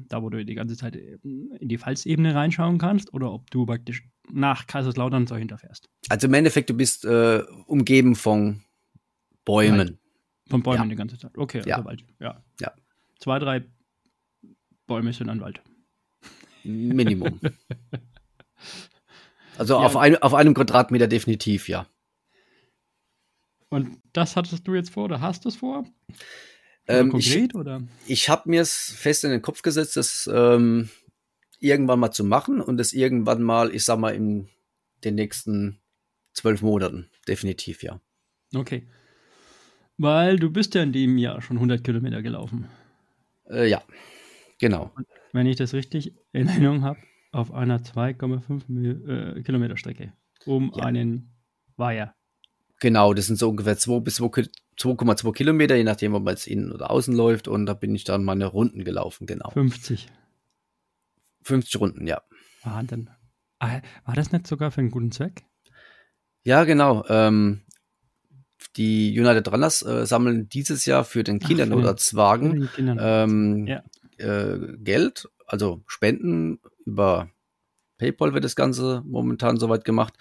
da wo du die ganze Zeit in die Pfalzebene reinschauen kannst, oder ob du praktisch nach Kaiserslautern so hinterfährst. Also im Endeffekt, du bist umgeben von Bäumen. Wald. Von Bäumen ja. Die ganze Zeit. Okay, also ja. Wald. Ja. 2, 3 Bäume sind ein Wald. Minimum. Also ja, auf einem Quadratmeter definitiv, ja. Und das hattest du jetzt vor oder hast du es vor? Konkret, oder? Ich habe mir es fest in den Kopf gesetzt, das irgendwann mal zu machen und das irgendwann mal, ich sag mal, in den nächsten 12 Monaten. Definitiv, ja. Okay. Weil du bist ja in dem Jahr schon 100 Kilometer gelaufen. Ja, genau. Und wenn ich das richtig in Erinnerung habe, auf einer 2,5 Kilometer Strecke um einen Weiher. Genau, das sind so ungefähr 2 bis 2,2 Kilometer, je nachdem, ob man jetzt innen oder außen läuft. Und da bin ich dann meine Runden gelaufen, genau. 50 Runden, ja. Wahnsinn. War das nicht sogar für einen guten Zweck? Ja, genau. Die United Runners sammeln dieses Jahr für den Kindernotarztwagen Geld, also Spenden. Über PayPal wird das Ganze momentan soweit gemacht.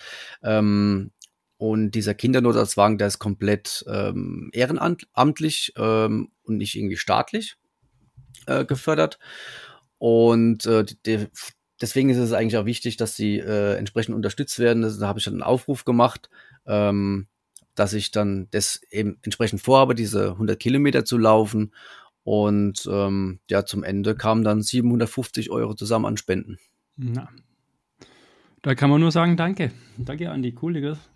Und dieser Kindernotarztwagen, der ist komplett ehrenamtlich und nicht irgendwie staatlich gefördert. Und deswegen ist es eigentlich auch wichtig, dass sie entsprechend unterstützt werden. Da habe ich dann einen Aufruf gemacht, dass ich dann das eben entsprechend vorhabe, diese 100 Kilometer zu laufen. Und zum Ende kamen dann 750 Euro zusammen an Spenden. Na. Da kann man nur sagen, danke. Danke, Andi. Cool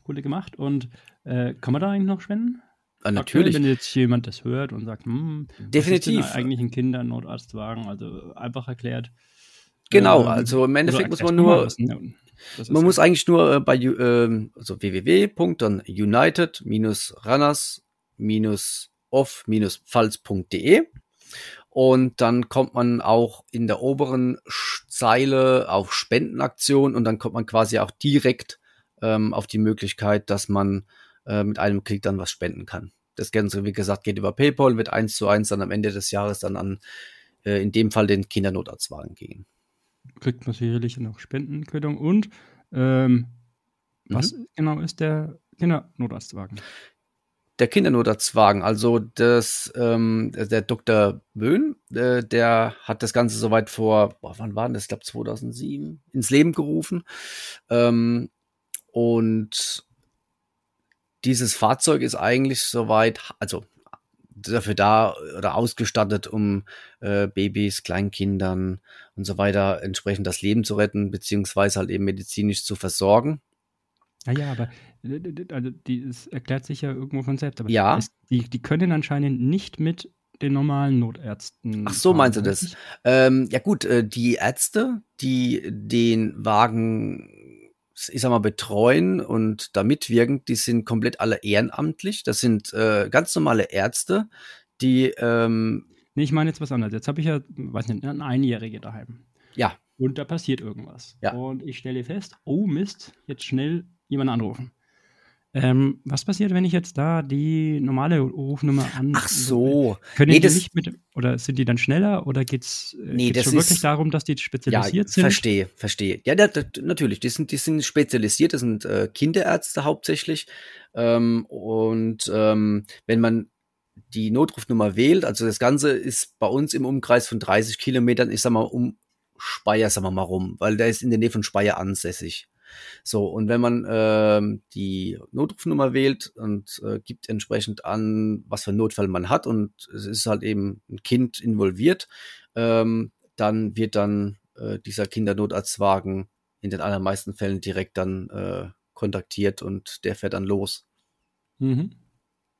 gemacht. Und kann man da eigentlich noch spenden? Ja, natürlich. Wenn jetzt jemand das hört und sagt, definitiv. Was ist denn eigentlich ein Kindernotarztwagen? Also einfach erklärt, Genau, also im Endeffekt muss man nur, man muss eigentlich nur bei also www.united-runners-of-pfalz.de und dann kommt man auch in der oberen Zeile auf Spendenaktion und dann kommt man quasi auch direkt auf die Möglichkeit, dass man mit einem Klick dann was spenden kann. Das Ganze, wie gesagt, geht über PayPal, wird 1:1 dann am Ende des Jahres dann an, in dem Fall, den Kindernotarztwagen gehen. Kriegt man sicherlich noch Spendenquittung. Und was genau ist der Kindernotarztwagen? Der Kindernotarztwagen, also das, der Dr. Böhn, der hat das Ganze soweit vor, wann war das? Ich glaube 2007 ins Leben gerufen. Und dieses Fahrzeug ist eigentlich soweit, also dafür da oder ausgestattet, um Babys, Kleinkindern und so weiter entsprechend das Leben zu retten, beziehungsweise halt eben medizinisch zu versorgen. Naja, aber also das erklärt sich ja irgendwo von selbst. Aber ja. Die können anscheinend nicht mit den normalen Notärzten. Ach so, fahren, meinst du das? Ja gut, die Ärzte, die den Wagen, ich sag mal, betreuen und da mitwirken, die sind komplett alle ehrenamtlich. Das sind ganz normale Ärzte, die nee, ich meine jetzt was anderes. Jetzt habe ich ja, weiß nicht, einen Einjährigen daheim. Ja. Und da passiert irgendwas. Ja. Und ich stelle fest, oh Mist, jetzt schnell jemanden anrufen. Was passiert, wenn ich jetzt da die normale Rufnummer an... Ach so. Können die nicht mit... Oder sind die dann schneller? Oder geht es wirklich darum, dass die spezialisiert sind? Ja, verstehe. Ja, natürlich. Die sind spezialisiert. Das sind Kinderärzte hauptsächlich. Wenn man die Notrufnummer wählt, also das Ganze ist bei uns im Umkreis von 30 Kilometern, ich sag mal, um Speyer, sagen wir mal rum, weil der ist in der Nähe von Speyer ansässig. So, und wenn man die Notrufnummer wählt und gibt entsprechend an, was für einen Notfall man hat und es ist halt eben ein Kind involviert, dann wird dann dieser Kindernotarztwagen in den allermeisten Fällen direkt dann kontaktiert und der fährt dann los. Mhm.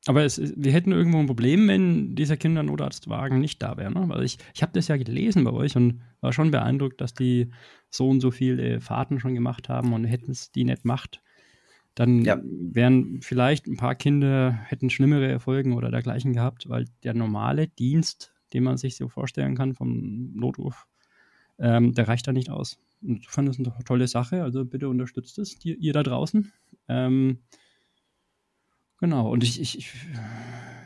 Aber wir hätten irgendwo ein Problem, wenn dieser Kindernotarztwagen nicht da wäre, ne? Weil ich habe das ja gelesen bei euch und war schon beeindruckt, dass die so und so viele Fahrten schon gemacht haben und hätten es die nicht gemacht, dann wären vielleicht ein paar Kinder, hätten schlimmere Erfolgen oder dergleichen gehabt, weil der normale Dienst, den man sich so vorstellen kann vom Notruf, der reicht da nicht aus. Insofern ist das eine tolle Sache, also bitte unterstützt es, ihr da draußen. Genau, und ich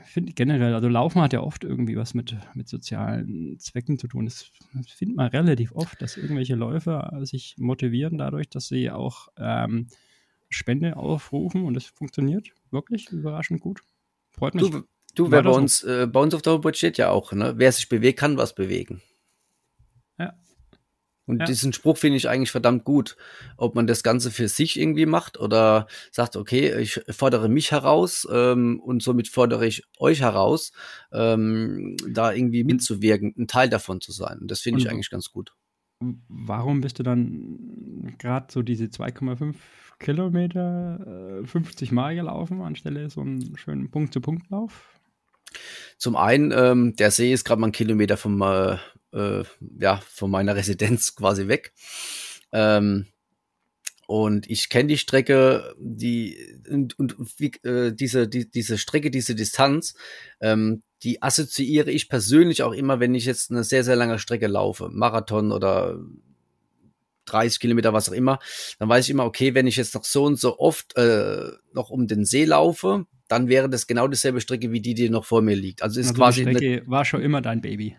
finde generell, also Laufen hat ja oft irgendwie was mit sozialen Zwecken zu tun. Das findet man relativ oft, dass irgendwelche Läufer sich motivieren dadurch, dass sie auch Spende aufrufen und das funktioniert wirklich überraschend gut. Freut mich. Du wer bei uns auf der Homepage steht ja auch, ne? Wer sich bewegt, kann was bewegen. Ja. Und diesen Spruch finde ich eigentlich verdammt gut. Ob man das Ganze für sich irgendwie macht oder sagt, okay, ich fordere mich heraus und somit fordere ich euch heraus, da irgendwie mitzuwirken, ein Teil davon zu sein. Und das finde ich eigentlich ganz gut. Warum bist du dann gerade so diese 2,5 Kilometer 50 Mal gelaufen anstelle so einen schönen Punkt-zu-Punkt-Lauf? Zum einen, der See ist gerade mal einen Kilometer von meiner Residenz quasi weg. Und ich kenne die Strecke, diese Strecke, diese Distanz, die assoziiere ich persönlich auch immer, wenn ich jetzt eine sehr, sehr lange Strecke laufe, Marathon oder 30 Kilometer, was auch immer, dann weiß ich immer, okay, wenn ich jetzt noch so und so oft noch um den See laufe, dann wäre das genau dieselbe Strecke wie die noch vor mir liegt. Also quasi die Strecke war schon immer dein Baby.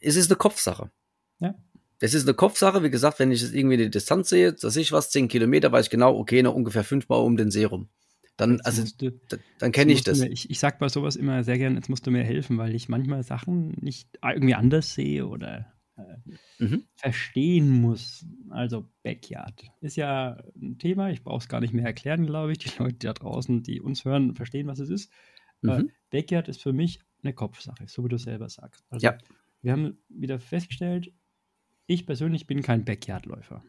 Es ist eine Kopfsache. Ja. Es ist eine Kopfsache. Wie gesagt, wenn ich jetzt irgendwie die Distanz sehe, dass ich 10 Kilometer, weiß ich genau, okay, noch ungefähr 5 Mal um den See rum. Dann, dann kenne ich das. Ich sag bei sowas immer sehr gern, jetzt musst du mir helfen, weil ich manchmal Sachen nicht irgendwie anders sehe oder verstehen muss. Also Backyard ist ja ein Thema, ich brauche es gar nicht mehr erklären, glaube ich. Die Leute da draußen, die uns hören, verstehen, was es ist. Backyard ist für mich eine Kopfsache, so wie du selber sagst. Also, ja. Wir haben wieder festgestellt, ich persönlich bin kein Backyard-Läufer.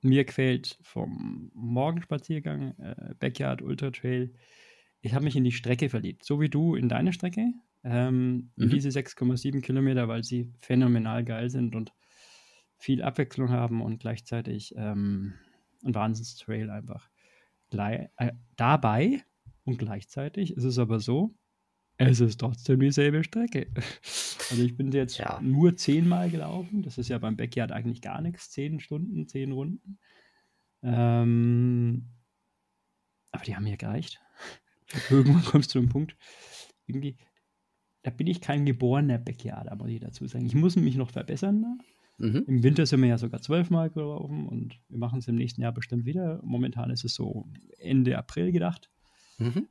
Mir gefällt vom Morgenspaziergang, Backyard-Ultra Trail, ich habe mich in die Strecke verliebt. So wie du in deine Strecke, in diese 6,7 Kilometer, weil sie phänomenal geil sind und viel Abwechslung haben und gleichzeitig ein Wahnsinns-Trail einfach. Dabei und gleichzeitig ist es aber so, es ist trotzdem dieselbe Strecke. Also ich bin jetzt nur 10-mal gelaufen. Das ist ja beim Backyard eigentlich gar nichts. 10 Stunden, 10 Runden. Aber die haben mir gereicht. Irgendwann kommst du zu einem Punkt. Irgendwie, da bin ich kein geborener Backyarder, muss ich dazu sagen. Ich muss mich noch verbessern. Mhm. Im Winter sind wir ja sogar 12-mal gelaufen und wir machen es im nächsten Jahr bestimmt wieder. Momentan ist es so Ende April gedacht. Mhm.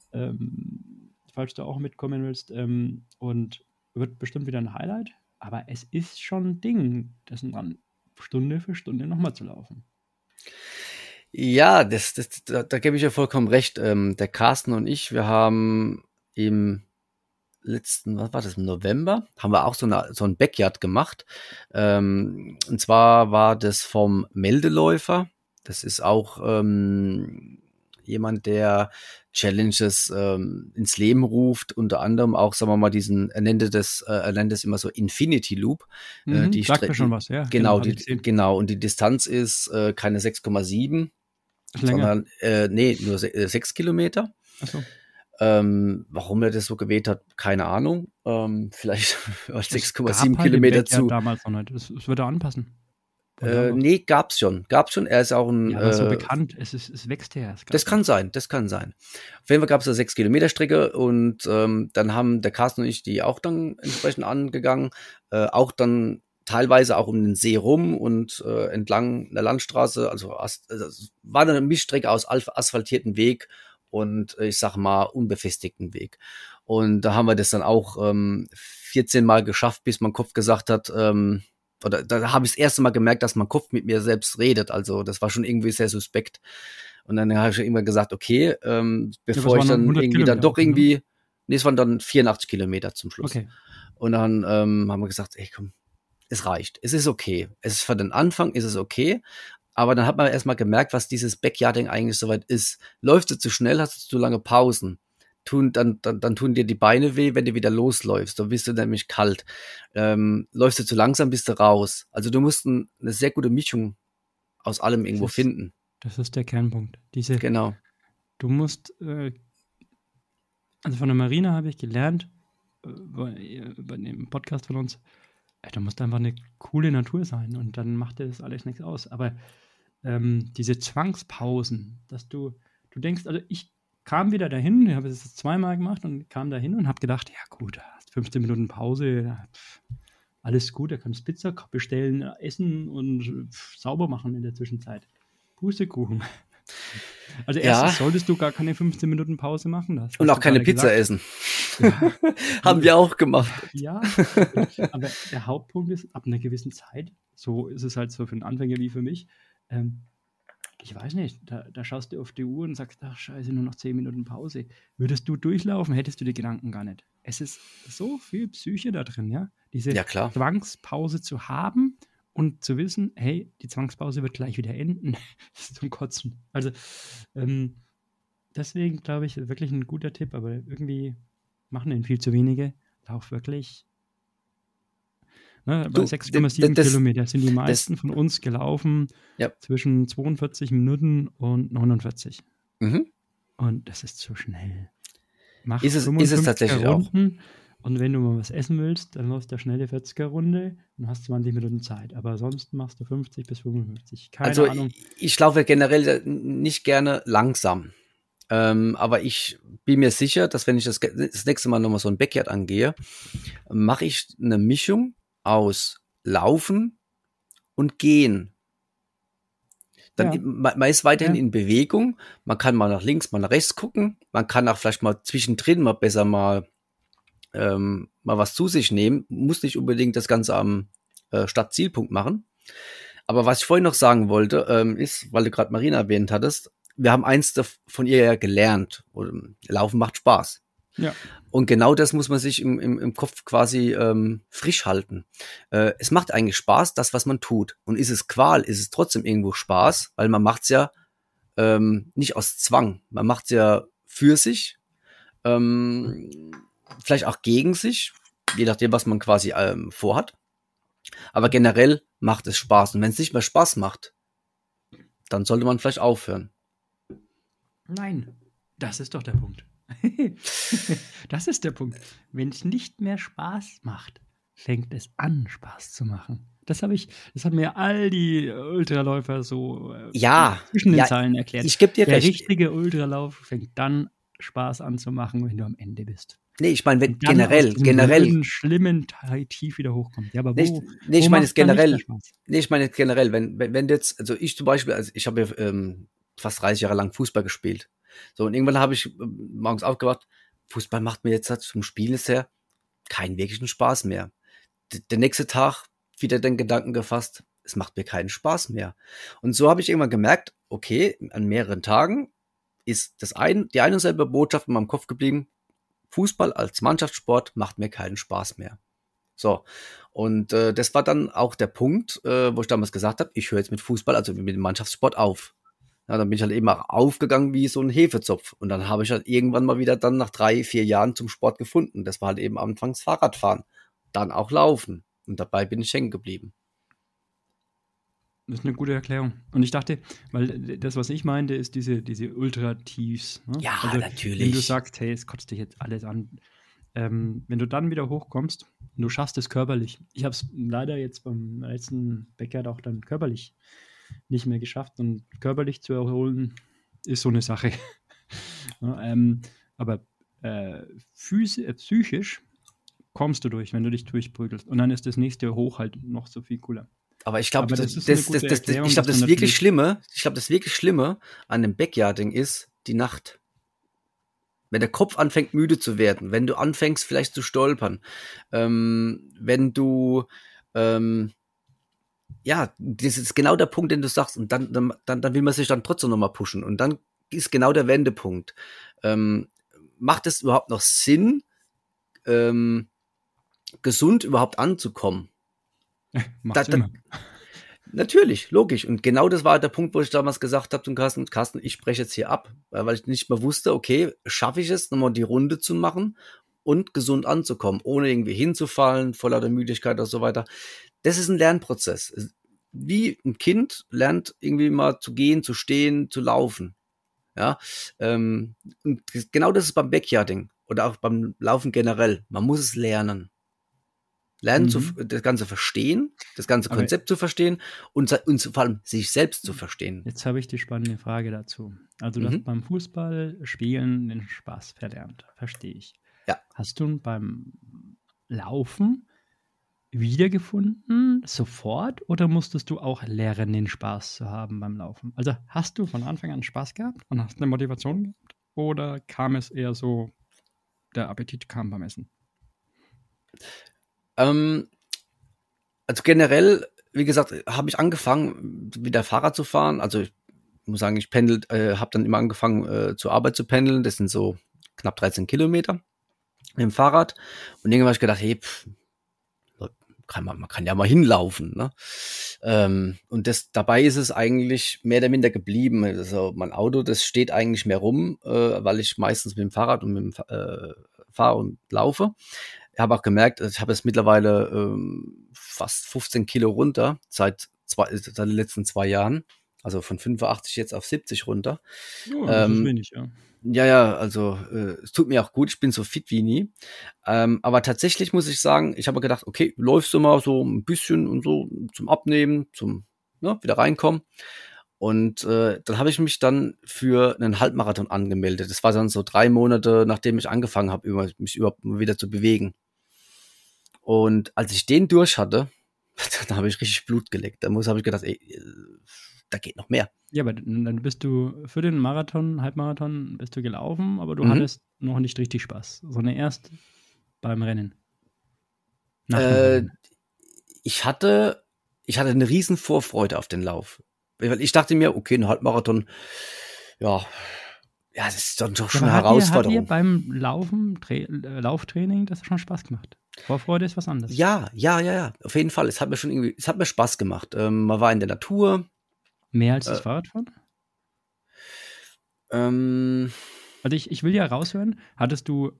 Falls du auch mitkommen willst, und wird bestimmt wieder ein Highlight, aber es ist schon ein Ding, das dann Stunde für Stunde nochmal zu laufen. Ja, da gebe ich ja vollkommen recht. Der Carsten und ich, wir haben im letzten, was war das, im November, haben wir auch so ein Backyard gemacht. Und zwar war das vom Meldeläufer. Das ist auch jemand, der Challenges ins Leben ruft, unter anderem auch, sagen wir mal, er nennt es immer so Infinity Loop. Die sagt mir schon was, ja. Genau, und die Distanz ist keine 6,7, sondern nur 6 Kilometer. Ach so. Warum er das so gewählt hat, keine Ahnung. Vielleicht als 6,7 Kilometer zu. Damals noch nicht. Das würde anpassen. Nee, gab's schon. Er ist auch ein... Ja, so bekannt, es wächst her. Das kann sein. Auf jeden Fall gab es eine 6-Kilometer-Strecke und dann haben der Carsten und ich die auch dann entsprechend angegangen, auch dann teilweise auch um den See rum und entlang einer Landstraße, also war eine Mischstrecke aus asphaltierten Weg und ich sag mal unbefestigten Weg. Und da haben wir das dann auch 14 Mal geschafft, bis mein Kopf gesagt hat, oder da habe ich das erste Mal gemerkt, dass mein Kopf mit mir selbst redet. Also das war schon irgendwie sehr suspekt. Und dann habe ich schon immer gesagt, okay, bevor ich dann irgendwie Kilometer dann doch irgendwie, es waren dann 84 Kilometer zum Schluss. Okay. Und dann haben wir gesagt, ey komm, es reicht, es ist okay. Es ist für den Anfang, ist es okay. Aber dann hat man erstmal gemerkt, was dieses Backyarding eigentlich soweit ist. Läufst du zu schnell, hast du zu lange Pausen. Dann tun dir die Beine weh, wenn du wieder losläufst. Dann bist du nämlich kalt. Läufst du zu langsam, bist du raus. Also du musst eine sehr gute Mischung aus allem irgendwo finden. Das ist der Kernpunkt. Genau. Du musst, also von der Marina habe ich gelernt, bei dem Podcast von uns, da musst einfach eine coole Natur sein und dann macht dir das alles nichts aus. Aber diese Zwangspausen, dass du denkst, also ich kam wieder dahin, ich habe es jetzt 2-mal gemacht und kam dahin und habe gedacht, ja gut, hast 15 Minuten Pause, alles gut, da kannst Pizza bestellen, essen und sauber machen in der Zwischenzeit. Pustekuchen. Also erstens solltest du gar keine 15 Minuten Pause machen. Das und auch keine Pizza essen. Ja. Haben wir auch gemacht. Ja, aber der Hauptpunkt ist, ab einer gewissen Zeit, so ist es halt so für einen Anfänger wie für mich, ich weiß nicht, da schaust du auf die Uhr und sagst, ach scheiße, nur noch 10 Minuten Pause. Würdest du durchlaufen, hättest du die Gedanken gar nicht. Es ist so viel Psyche da drin, ja? Diese Zwangspause zu haben und zu wissen, hey, die Zwangspause wird gleich wieder enden. Das ist zum Kotzen. Also deswegen glaube ich, wirklich ein guter Tipp, aber irgendwie machen den viel zu wenige. Lauf wirklich... bei 6,7 Kilometer sind die meisten von uns gelaufen zwischen 42 Minuten und 49. Mhm. Und das ist zu schnell. Mach ist es tatsächlich Runden auch. Und wenn du mal was essen willst, dann läufst du eine schnelle 40er-Runde und hast 20 Minuten Zeit. Aber sonst machst du 50 bis 55. Keine Ahnung. Ich laufe generell nicht gerne langsam. Aber ich bin mir sicher, dass wenn ich das nächste Mal nochmal so ein Backyard angehe, mache ich eine Mischung aus Laufen und Gehen. Dann man ist weiterhin in Bewegung, man kann mal nach links, mal nach rechts gucken, man kann auch vielleicht mal zwischendrin mal besser mal mal was zu sich nehmen, muss nicht unbedingt das Ganze am Startzielpunkt machen. Aber was ich vorhin noch sagen wollte, ist, weil du gerade Marina erwähnt hattest, wir haben eins von ihr ja gelernt, Laufen macht Spaß. Ja. Und genau das muss man sich im Kopf quasi frisch halten. Es macht eigentlich Spaß, das, was man tut. Und ist es Qual, ist es trotzdem irgendwo Spaß, weil man macht es ja nicht aus Zwang. Man macht es ja für sich, vielleicht auch gegen sich, je nachdem, was man quasi vorhat. Aber generell macht es Spaß. Und wenn es nicht mehr Spaß macht, dann sollte man vielleicht aufhören. Nein, das ist doch der Punkt. Das ist der Punkt. Wenn es nicht mehr Spaß macht, fängt es an, Spaß zu machen. Das haben mir all die Ultraläufer so zwischen den Zeilen erklärt. Ich geb dir recht. Der richtige Ultralauf fängt dann Spaß an zu machen, wenn du am Ende bist. Nee, ich meine, wenn generell einen schlimmen Tief wieder hochkommt. Ja, aber ich meine jetzt generell, wenn jetzt, also ich zum Beispiel, also ich habe ja fast 30 Jahre lang Fußball gespielt. So, und irgendwann habe ich morgens aufgewacht, Fußball macht mir jetzt zum Spielen her keinen wirklichen Spaß mehr. Der nächste Tag wieder den Gedanken gefasst, es macht mir keinen Spaß mehr. Und so habe ich irgendwann gemerkt, okay, an mehreren Tagen ist die eine und selbe Botschaft in meinem Kopf geblieben, Fußball als Mannschaftssport macht mir keinen Spaß mehr. So, und das war dann auch der Punkt, wo ich damals gesagt habe, ich höre jetzt mit Fußball, also mit dem Mannschaftssport auf. Ja, dann bin ich halt eben auch aufgegangen wie so ein Hefezopf. Und dann habe ich halt irgendwann mal wieder dann nach 3-4 Jahren zum Sport gefunden. Das war halt eben anfangs Fahrradfahren, dann auch Laufen. Und dabei bin ich hängen geblieben. Das ist eine gute Erklärung. Und ich dachte, weil das, was ich meinte, ist diese Ultra-Tiefs. Ne? Ja, also, natürlich. Wenn du sagst, hey, es kotzt dich jetzt alles an. Wenn du dann wieder hochkommst, und du schaffst es körperlich. Ich habe es leider jetzt beim letzten Backyard auch dann körperlich nicht mehr geschafft. Und körperlich zu erholen, ist so eine Sache. Psychisch kommst du durch, wenn du dich durchprügelst. Und dann ist das nächste Hoch halt noch so viel cooler. Aber ich glaube, das wirklich Schlimme an dem Backyarding ist die Nacht. Wenn der Kopf anfängt, müde zu werden, wenn du anfängst, vielleicht zu stolpern, wenn du das ist genau der Punkt, den du sagst, und dann will man sich dann trotzdem nochmal pushen. Und dann ist genau der Wendepunkt. Macht es überhaupt noch Sinn, gesund überhaupt anzukommen? Macht's immer. Natürlich, logisch. Und genau das war der Punkt, wo ich damals gesagt habe zum Carsten, ich breche jetzt hier ab, weil ich nicht mehr wusste, okay, schaffe ich es, nochmal die Runde zu machen und gesund anzukommen, ohne irgendwie hinzufallen, voller der Müdigkeit und so weiter. Das ist ein Lernprozess. Wie ein Kind lernt irgendwie mal zu gehen, zu stehen, zu laufen. Ja, und genau das ist beim Backyarding oder auch beim Laufen generell. Man muss es lernen. Das Ganze verstehen, das ganze Konzept zu verstehen und vor allem sich selbst zu verstehen. Jetzt habe ich die spannende Frage dazu. Also du hast beim Fußballspielen den Spaß verlernt, verstehe ich. Ja. Hast du beim Laufen wiedergefunden sofort oder musstest du auch lernen, den Spaß zu haben beim Laufen? Also hast du von Anfang an Spaß gehabt und hast eine Motivation gehabt oder kam es eher so, der Appetit kam beim Essen? Also generell, wie gesagt, habe ich angefangen, wieder Fahrrad zu fahren. Also ich muss sagen, ich habe dann immer angefangen, zur Arbeit zu pendeln. Das sind so knapp 13 Kilometer mit dem Fahrrad. Und irgendwann habe ich gedacht, hey, man kann ja mal hinlaufen. Ne? Und dabei ist es eigentlich mehr oder minder geblieben. Also mein Auto, das steht eigentlich mehr rum, weil ich meistens mit dem Fahrrad und mit dem fahre und laufe. Ich habe auch gemerkt, ich habe jetzt mittlerweile fast 15 Kilo runter, seit den letzten 2 Jahren. Also von 85 jetzt auf 70 runter. Oh, das ist wenig, ja. Ja, also es tut mir auch gut, ich bin so fit wie nie. Aber tatsächlich muss ich sagen, ich habe gedacht, okay, läufst du mal so ein bisschen und so zum Abnehmen, zum wieder reinkommen. Und dann habe ich mich dann für einen Halbmarathon angemeldet. Das war dann so 3 Monate, nachdem ich angefangen habe, mich überhaupt wieder zu bewegen. Und als ich den durch hatte, dann habe ich richtig Blut geleckt. Da habe ich gedacht, ey, da geht noch mehr. Ja, aber dann bist du für den Halbmarathon bist du gelaufen, aber du hattest noch nicht richtig Spaß, sondern erst beim Rennen. Ich hatte eine riesen Vorfreude auf den Lauf. Ich dachte mir, okay, ein Halbmarathon, ja, das ist dann doch schon eine Herausforderung. Hat dir beim Laufen, Lauftraining, das hat schon Spaß gemacht? Vorfreude ist was anderes. Ja, auf jeden Fall. Es hat mir Spaß gemacht. Man war in der Natur. Mehr als das Fahrradfahren? Also ich will ja raushören, hattest du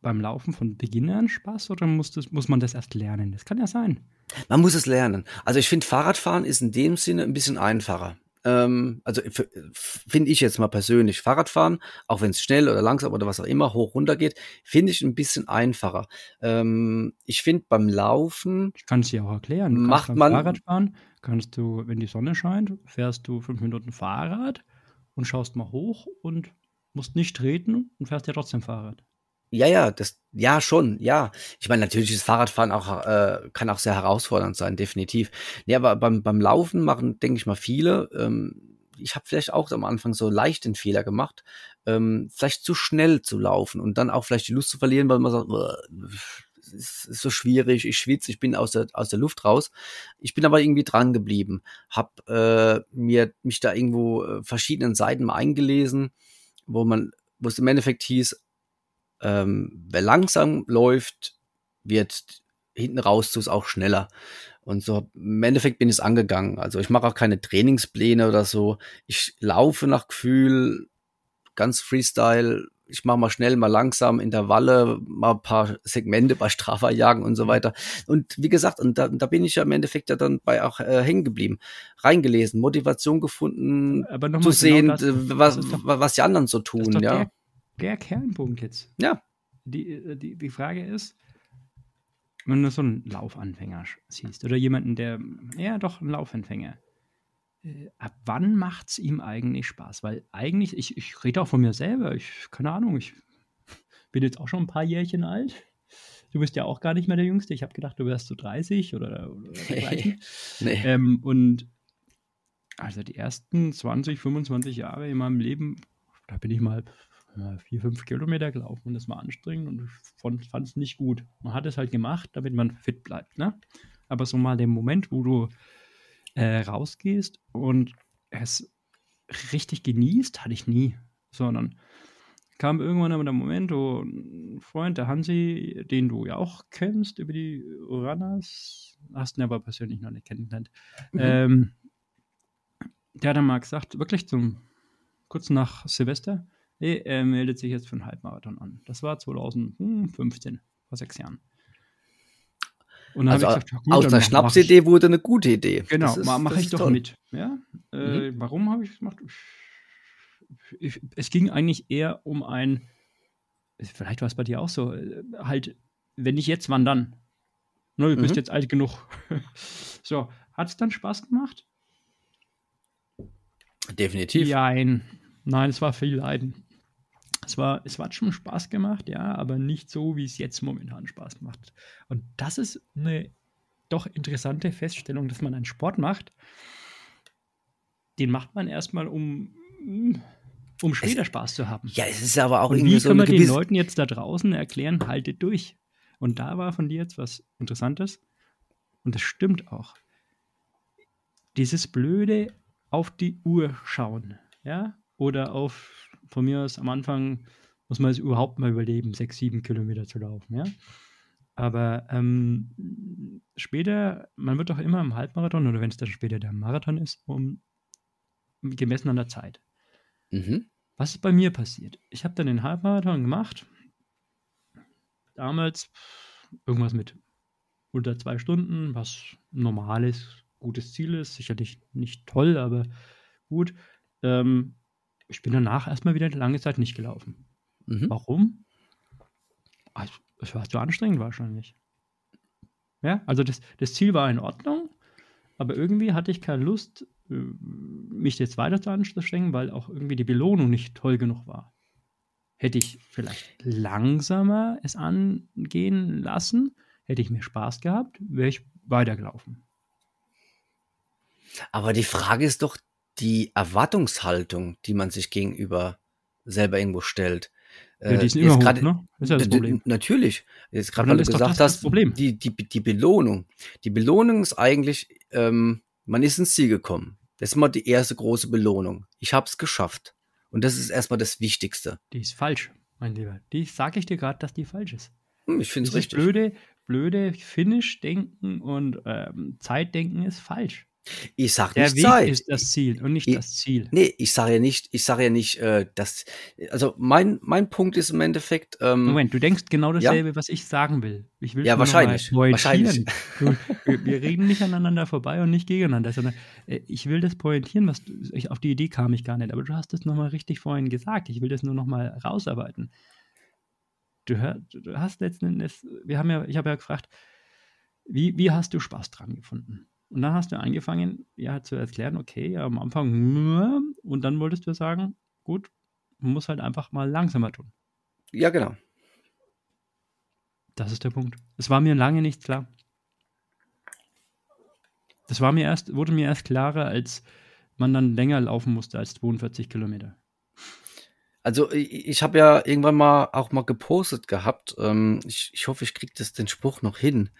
beim Laufen von Beginn an Spaß oder muss man das erst lernen? Das kann ja sein. Man muss es lernen. Also ich finde, Fahrradfahren ist in dem Sinne ein bisschen einfacher. Also finde ich jetzt mal persönlich Fahrradfahren, auch wenn es schnell oder langsam oder was auch immer hoch runter geht, finde ich ein bisschen einfacher. Ich finde beim Laufen... Ich kann es dir auch erklären. Fahrradfahren kannst du, wenn die Sonne scheint, fährst du 5 Minuten Fahrrad und schaust mal hoch und musst nicht treten und fährst ja trotzdem Fahrrad. Ja, schon. Ich meine, natürlich ist Fahrradfahren auch, kann auch sehr herausfordernd sein, definitiv. Ja, aber beim Laufen machen, denke ich mal, viele, ich habe vielleicht auch am Anfang so leicht den Fehler gemacht, vielleicht zu schnell zu laufen und dann auch vielleicht die Lust zu verlieren, weil man sagt, es ist so schwierig, ich schwitze, ich bin aus der Luft raus. Ich bin aber irgendwie dran geblieben, habe mich da irgendwo verschiedenen Seiten mal eingelesen, wo es im Endeffekt hieß, wer langsam läuft, wird hinten raus auch schneller. Und so im Endeffekt bin ich es angegangen. Also ich mache auch keine Trainingspläne oder so. Ich laufe nach Gefühl, ganz Freestyle. Ich mache mal schnell, mal langsam, Intervalle, mal ein paar Segmente bei Strava jagen und so weiter. Und wie gesagt, und da bin ich ja im Endeffekt ja dann bei auch hängen geblieben. Reingelesen, Motivation gefunden, zu sehen, was die anderen so tun, ja. Der Kernpunkt jetzt. Ja. Die Frage ist, wenn du so einen Laufanfänger siehst oder jemanden, der, ja doch, ein Laufanfänger, ab wann macht es ihm eigentlich Spaß? Weil eigentlich, ich rede auch von mir selber, keine Ahnung, ich bin jetzt auch schon ein paar Jährchen alt. Du bist ja auch gar nicht mehr der Jüngste. Ich habe gedacht, du wärst so 30 oder dergleichen. Nee. Und also die ersten 20, 25 Jahre in meinem Leben, da bin ich mal 4-5 Kilometer gelaufen und das war anstrengend und ich fand es nicht gut. Man hat es halt gemacht, damit man fit bleibt, ne? Aber so mal den Moment, wo du rausgehst und es richtig genießt, hatte ich nie, sondern kam irgendwann aber der Moment, wo ein Freund, der Hansi, den du ja auch kennst über die Runners, hast ihn aber persönlich noch nicht kennengelernt, der hat dann mal gesagt, wirklich kurz nach Silvester, er meldet sich jetzt für einen Halbmarathon an. Das war 2015, vor 6 Jahren. Und dann habe ich gesagt, gut, aus der Schnapsidee wurde eine gute Idee. Genau, mache ich doch mit. Ja? Warum habe ich das gemacht? Es ging eigentlich eher um vielleicht war es bei dir auch so, halt, wenn nicht jetzt, wann dann? Du bist jetzt alt genug. So, hat es dann Spaß gemacht? Definitiv. Nein, es war viel Leiden. Es war schon Spaß gemacht, ja, aber nicht so, wie es jetzt momentan Spaß macht. Und das ist eine doch interessante Feststellung, dass man einen Sport macht, den macht man erstmal, um später Spaß zu haben. Ja, es ist aber auch und irgendwie so ein Wie können wir den Leuten jetzt da draußen erklären, haltet durch. Und da war von dir jetzt was Interessantes und das stimmt auch. Dieses blöde auf die Uhr schauen, ja, oder von mir aus am Anfang muss man es überhaupt mal überleben, 6-7 Kilometer zu laufen, ja. Aber später, man wird doch immer im Halbmarathon oder wenn es dann später der Marathon ist, gemessen an der Zeit. Was ist bei mir passiert? Ich habe dann den Halbmarathon gemacht, damals irgendwas mit unter 2 Stunden, was ein normales, gutes Ziel ist, sicherlich nicht toll, aber gut. Ich bin danach erstmal wieder eine lange Zeit nicht gelaufen. Warum? Also, das war zu anstrengend wahrscheinlich. Ja, also das Ziel war in Ordnung, aber irgendwie hatte ich keine Lust, mich jetzt weiter zu anstrengen, weil auch irgendwie die Belohnung nicht toll genug war. Hätte ich vielleicht langsamer es angehen lassen, hätte ich mehr Spaß gehabt, wäre ich weitergelaufen. Aber die Frage ist doch, die Erwartungshaltung, die man sich gegenüber selber irgendwo stellt. Ja, die ist immer hoch, ne? Das ist ja das Problem. Natürlich. Jetzt gerade, weil du gesagt hast, die Belohnung. Die Belohnung ist eigentlich, man ist ins Ziel gekommen. Das ist mal die erste große Belohnung. Ich habe es geschafft. Und das ist erstmal das Wichtigste. Die ist falsch, mein Lieber. Die sage ich dir gerade, dass die falsch ist. Ich finde es richtig. Blöde Finish-Denken und Zeitdenken ist falsch. Ich sage nicht Weg Zeit. Der Weg ist das Ziel und nicht das Ziel. Nee, ich sage ja nicht, dass, also mein Punkt ist im Endeffekt. Moment, du denkst genau dasselbe, was ich sagen will. Ich will wahrscheinlich. Wir reden nicht aneinander vorbei und nicht gegeneinander, sondern ich will das pointieren, auf die Idee kam ich gar nicht, aber du hast das nochmal richtig vorhin gesagt. Ich will das nur nochmal rausarbeiten. Du hast letzten Endes, ich habe ja gefragt, wie hast du Spaß dran gefunden? Und dann hast du angefangen, zu erklären, okay, am Anfang, und dann wolltest du sagen, gut, man muss halt einfach mal langsamer tun. Ja, genau. Das ist der Punkt. Es war mir lange nicht klar. Das war mir wurde mir erst klarer, als man dann länger laufen musste als 42 Kilometer. Also ich habe ja irgendwann mal auch mal gepostet gehabt. Ich hoffe, ich kriege den Spruch noch hin.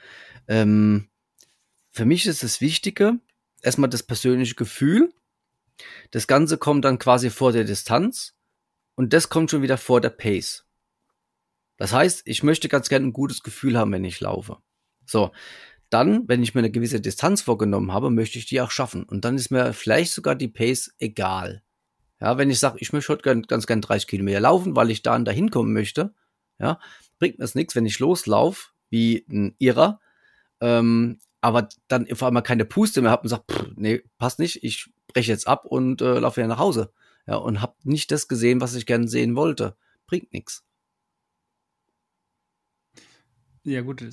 Für mich ist das Wichtige erstmal das persönliche Gefühl. Das Ganze kommt dann quasi vor der Distanz und das kommt schon wieder vor der Pace. Das heißt, ich möchte ganz gerne ein gutes Gefühl haben, wenn ich laufe. So, dann, wenn ich mir eine gewisse Distanz vorgenommen habe, möchte ich die auch schaffen. Und dann ist mir vielleicht sogar die Pace egal. Ja, wenn ich sage, ich möchte heute ganz gerne 30 Kilometer laufen, weil ich da und da hinkommen möchte, ja, bringt mir das nichts, wenn ich loslaufe wie ein Irrer, aber dann vor allem keine Puste mehr habe und sage, nee, passt nicht, ich breche jetzt ab und laufe wieder nach Hause. Ja, und habe nicht das gesehen, was ich gerne sehen wollte. Bringt nichts. Ja gut,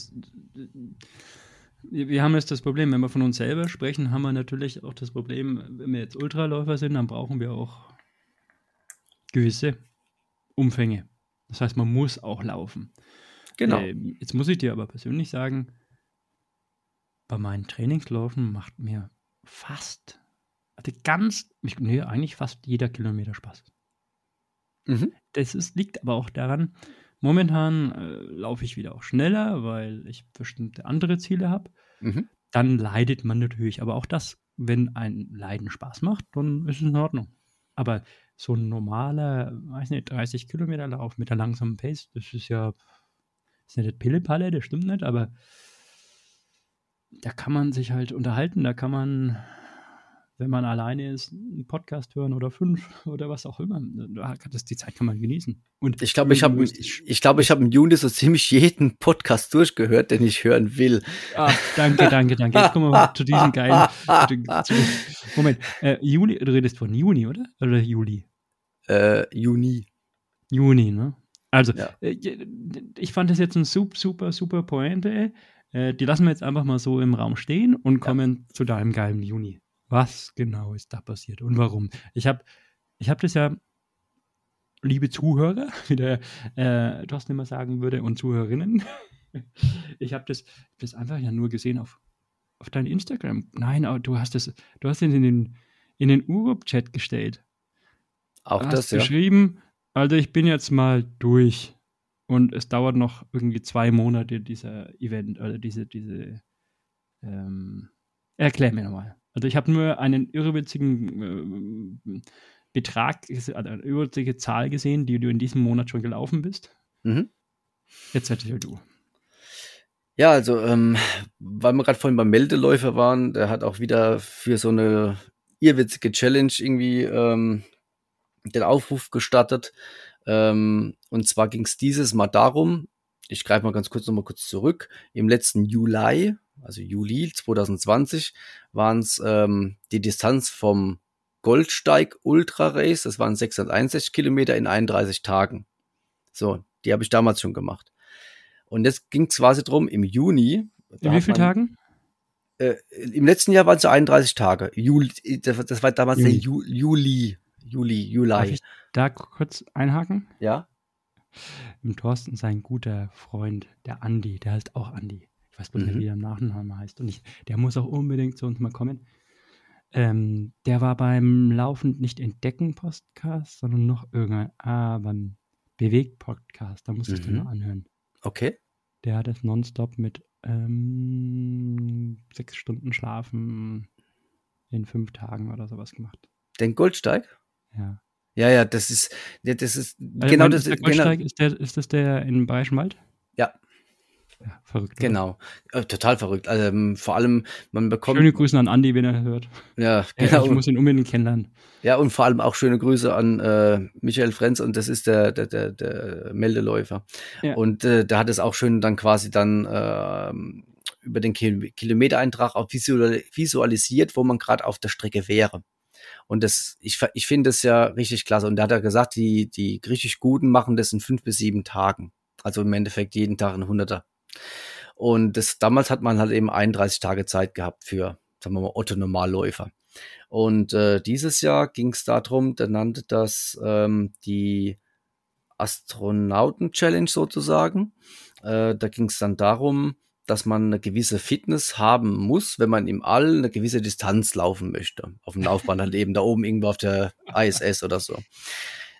wir haben jetzt das Problem, wenn wir von uns selber sprechen, haben wir natürlich auch das Problem, wenn wir jetzt Ultraläufer sind, dann brauchen wir auch gewisse Umfänge. Das heißt, man muss auch laufen. Genau. Jetzt muss ich dir aber persönlich sagen, bei meinen Trainingsläufen macht mir eigentlich fast jeder Kilometer Spaß. Mhm. Das liegt aber auch daran, momentan laufe ich wieder auch schneller, weil ich bestimmte andere Ziele habe. Mhm. Dann leidet man natürlich. Aber auch das, wenn ein Leiden Spaß macht, dann ist es in Ordnung. Aber so ein normaler, 30 Kilometer Lauf mit einer langsamen Pace, das ist nicht das Pille-Palle, das stimmt nicht, aber da kann man sich halt unterhalten, da kann man, wenn man alleine ist, einen Podcast hören oder 5 oder was auch immer. Die Zeit kann man genießen. Und ich glaube, ich habe im Juni so ziemlich jeden Podcast durchgehört, den ich hören will. Ah, danke. Jetzt kommen wir mal zu diesem geilen... Moment, Juli, du redest von Juni, oder? Oder Juli? Juni, ne? Also, ja. Ich fand das jetzt ein super Pointe. Die lassen wir jetzt einfach mal so im Raum stehen und kommen zu deinem geilen Juni. Was genau ist da passiert und warum? Ich hab das ja, liebe Zuhörer, wie der Thorsten immer sagen würde, und Zuhörerinnen, ich habe das einfach ja nur gesehen auf dein Instagram. Nein, aber du hast es in den Urlaub-Chat gestellt. Auch du hast geschrieben, also ich bin jetzt mal durch. Und es dauert noch irgendwie 2 Monate, dieser Event, oder erklär mir nochmal. Also ich habe nur einen irrewitzigen Betrag, also eine irrwitzige Zahl gesehen, die du in diesem Monat schon gelaufen bist. Mhm. Jetzt erzähl du. Ja, also, weil wir gerade vorhin beim Meldeläufer waren, der hat auch wieder für so eine irrwitzige Challenge irgendwie den Aufruf gestartet. Und zwar ging es dieses Mal darum, ich greife mal ganz kurz zurück, im letzten Juli 2020 waren es die Distanz vom Goldsteig Ultra Race, das waren 661 Kilometer in 31 Tagen. So, die habe ich damals schon gemacht. Und jetzt ging es quasi drum, im Juni. In wie vielen Tagen? Im letzten Jahr waren es 31 Tage. Das war damals der Juli. Darf ich da kurz einhaken? Ja. Im Thorsten sein guter Freund, der Andi, der heißt auch Andi. Ich weiß bloß nicht, wie der im Nachnamen heißt. Und der muss auch unbedingt zu uns mal kommen. Der war beim Laufend nicht Entdecken-Podcast, sondern noch irgendein, beim Bewegt-Podcast. Da musstest du nur anhören. Okay. Der hat das nonstop mit 6 Stunden Schlafen in 5 Tagen oder sowas gemacht. Den Goldsteig? Ja. Ja, das ist also genau das. Der Goldsteig, ist das der im Bayerischen Wald? Ja. Ja, verrückt. Genau, total verrückt. Also vor allem, man bekommt... Schöne Grüße an Andi, wenn er hört. Ja, genau. Ich muss ihn unbedingt kennenlernen. Ja, und vor allem auch schöne Grüße an Michael Frenz, und das ist der Meldeläufer. Ja. Und der hat es auch schön dann quasi dann... über den Kilometereintrag auch visualisiert, wo man gerade auf der Strecke wäre. Und das, ich finde das ja richtig klasse. Und da hat er gesagt, die richtig Guten machen das in 5 bis 7 Tagen. Also im Endeffekt jeden Tag ein Hunderter. Und das, damals hat man halt eben 31 Tage Zeit gehabt für, sagen wir mal, Otto-Normalläufer. Und dieses Jahr ging es darum, der nannte das die Astronauten-Challenge sozusagen. Da ging es dann darum, dass man eine gewisse Fitness haben muss, wenn man im All eine gewisse Distanz laufen möchte. Auf dem Laufband halt eben, da oben irgendwo auf der ISS oder so.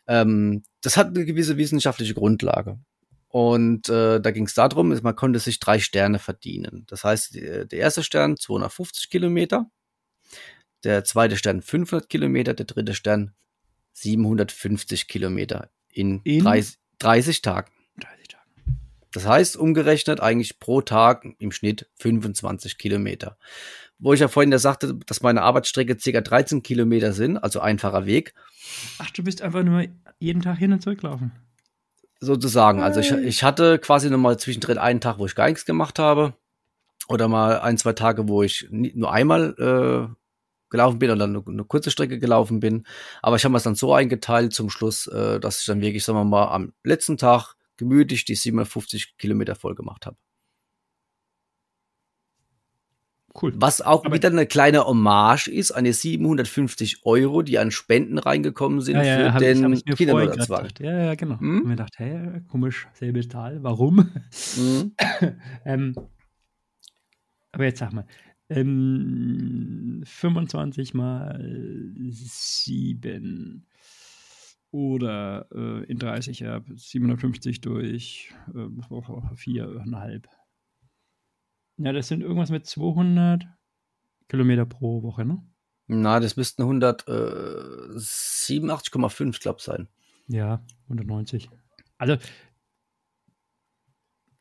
Das hat eine gewisse wissenschaftliche Grundlage. Und da ging es darum, man konnte sich 3 Sterne verdienen. Das heißt, der erste Stern 250 Kilometer, der zweite Stern 500 Kilometer, der dritte Stern 750 Kilometer in 30 Tagen. Das heißt, umgerechnet eigentlich pro Tag im Schnitt 25 Kilometer. Wo ich ja vorhin ja sagte, dass meine Arbeitsstrecke ca. 13 Kilometer sind, also einfacher Weg. Ach, du bist einfach nur jeden Tag hin und zurück laufen. Sozusagen. Also ich hatte quasi nochmal zwischendrin einen Tag, wo ich gar nichts gemacht habe. Oder mal 1, 2 Tage, wo ich nur einmal gelaufen bin oder eine kurze Strecke gelaufen bin. Aber ich habe es dann so eingeteilt zum Schluss, dass ich dann wirklich, sagen wir mal, am letzten Tag gemütlich die 750 Kilometer voll gemacht habe. Cool. Was auch aber wieder eine kleine Hommage ist an die 750 €, die an Spenden reingekommen sind für den Kindernotarztwagen. Ja, genau. Und mir gedacht, hey, komisch, selbe Tal, warum? Mhm. Aber jetzt sag mal, 25 mal 7... Oder in 30 Jahren 750 durch 4,5. Ja, das sind irgendwas mit 200 Kilometer pro Woche, ne? Na, das müssten 187,5, glaube ich, sein. Ja, 190. Also.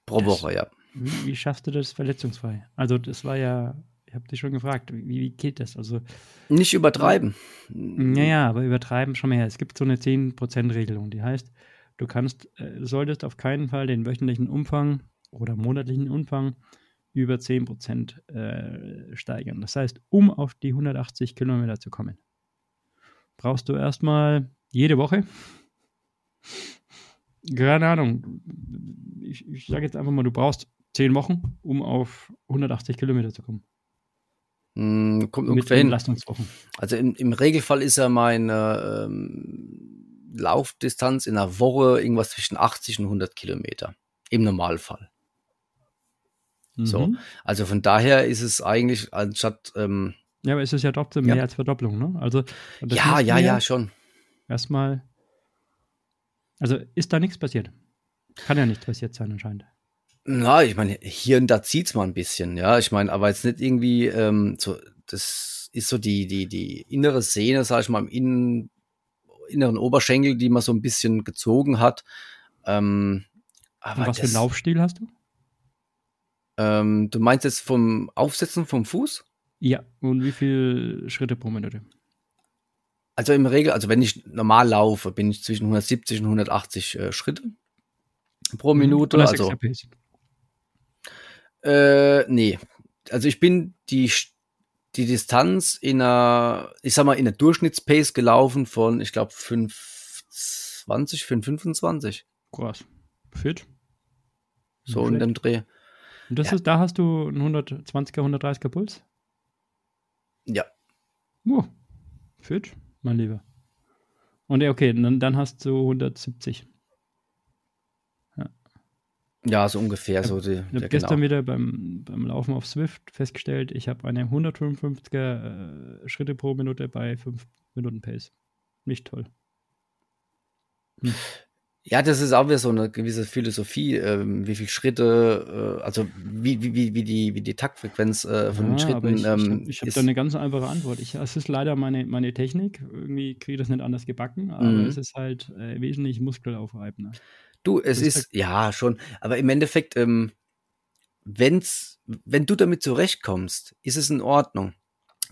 Pro Woche, ja. Wie schaffst du das verletzungsfrei? Also, das war ja. Ich habe dich schon gefragt, wie geht das? Also nicht übertreiben. Naja, aber übertreiben schon mehr. Es gibt so eine 10%-Regelung, die heißt, du solltest auf keinen Fall den wöchentlichen Umfang oder monatlichen Umfang über 10% steigern. Das heißt, um auf die 180 Kilometer zu kommen, brauchst du erstmal jede Woche, keine Ahnung, ich sage jetzt einfach mal, du brauchst 10 Wochen, um auf 180 Kilometer zu kommen. Kommt ungefähr hin. Also im Regelfall ist ja meine Laufdistanz in einer Woche irgendwas zwischen 80 und 100 Kilometer. Im Normalfall. Mhm. So. Also von daher ist es eigentlich anstatt. Ja, aber es ist ja trotzdem mehr als Verdopplung, ne? Also, ja, schon. Erstmal. Also ist da nichts passiert. Kann ja nichts passiert sein, anscheinend. Na, ich meine, hier und da zieht's mal ein bisschen, ja. Ich meine, aber jetzt nicht irgendwie, so, das ist so die innere Sehne, sag ich mal, im inneren Oberschenkel, die man so ein bisschen gezogen hat. Aber was für einen Laufstil hast du? Du meinst jetzt vom Aufsetzen vom Fuß? Ja, und wie viele Schritte pro Minute? Also im Regel, also wenn ich normal laufe, bin ich zwischen 170 und 180 Schritte pro Minute. Oder also nee. Also ich bin die Distanz in einer, ich sag mal, in der Durchschnittspace gelaufen von, ich glaube, 5,25. Krass. Fit. So in dem Dreh. Und das ist, da hast du einen 120er, 130er Puls? Ja. Oh, fit, mein Lieber. Und okay, dann hast du 170. Ja, so ungefähr. Ich habe gestern wieder beim Laufen auf Swift festgestellt, ich habe eine 155er Schritte pro Minute bei 5 Minuten Pace. Nicht toll. Hm. Ja, das ist auch wieder so eine gewisse Philosophie, wie viele Schritte, also wie die Taktfrequenz von den Schritten. Ich habe da eine ganz einfache Antwort. Es ist leider meine Technik. Irgendwie kriege ich das nicht anders gebacken, aber es ist halt wesentlich muskelaufreibender. Du, es ist, ja, schon, aber im Endeffekt, wenn du damit zurechtkommst, ist es in Ordnung.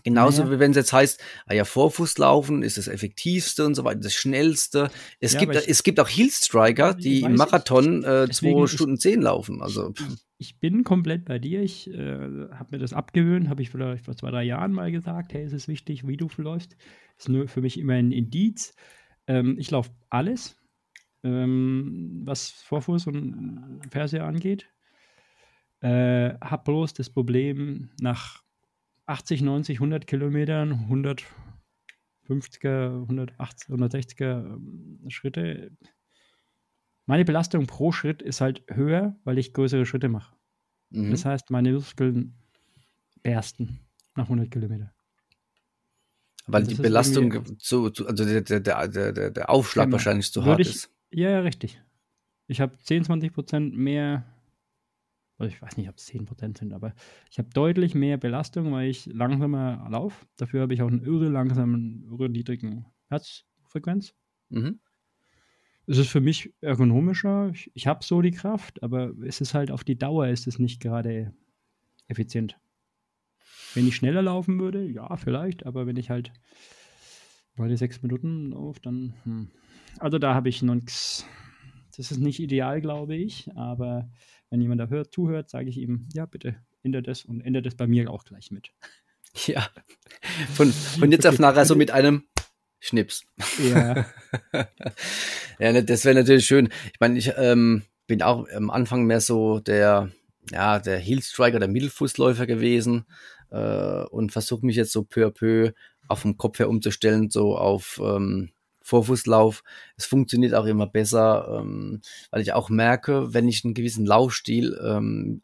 Genauso wie wenn es jetzt heißt, Vorfußlaufen ist das effektivste und so weiter, das schnellste. Es gibt auch Heel-Striker, die im Marathon 2 Stunden 10 laufen. Also ich bin komplett bei dir. Ich habe mir das abgewöhnt, habe ich vielleicht vor 2-3 Jahren mal gesagt, hey, es ist wichtig, wie du läufst. Ist nur für mich immer ein Indiz. Ich laufe alles, was Vorfuß und Ferse angeht. Hab bloß das Problem, nach 80, 90, 100 Kilometern, 150er, 180, 160er Schritte. Meine Belastung pro Schritt ist halt höher, weil ich größere Schritte mache. Mhm. Das heißt, meine Muskeln bersten nach 100 Kilometern. Weil die Belastung, also der Aufschlag wahrscheinlich zu hart ist. Ja, richtig. Ich habe 10-20% mehr, also ich weiß nicht, ob es 10% sind, aber ich habe deutlich mehr Belastung, weil ich langsamer laufe. Dafür habe ich auch einen irre langsamen, irre niedrigen Herzfrequenz. Mhm. Es ist für mich ergonomischer. Ich habe so die Kraft, aber es ist halt auf die Dauer ist es nicht gerade effizient. Wenn ich schneller laufen würde, ja, vielleicht, aber wenn ich halt meine 6 Minuten laufe, dann Also da habe ich noch nichts. Das ist nicht ideal, glaube ich, aber wenn jemand da zuhört, sage ich ihm, ja, bitte, ändert das und ändert das bei mir auch gleich mit. Ja, von jetzt auf nachher so mit einem Schnips. Ja, ja, das wäre natürlich schön. Ich meine, ich bin auch am Anfang mehr so der Heel-Striker, der Mittelfußläufer gewesen und versuche mich jetzt so peu à peu auch vom Kopf her umzustellen, so auf Vorfußlauf. Es funktioniert auch immer besser, weil ich auch merke, wenn ich einen gewissen Laufstil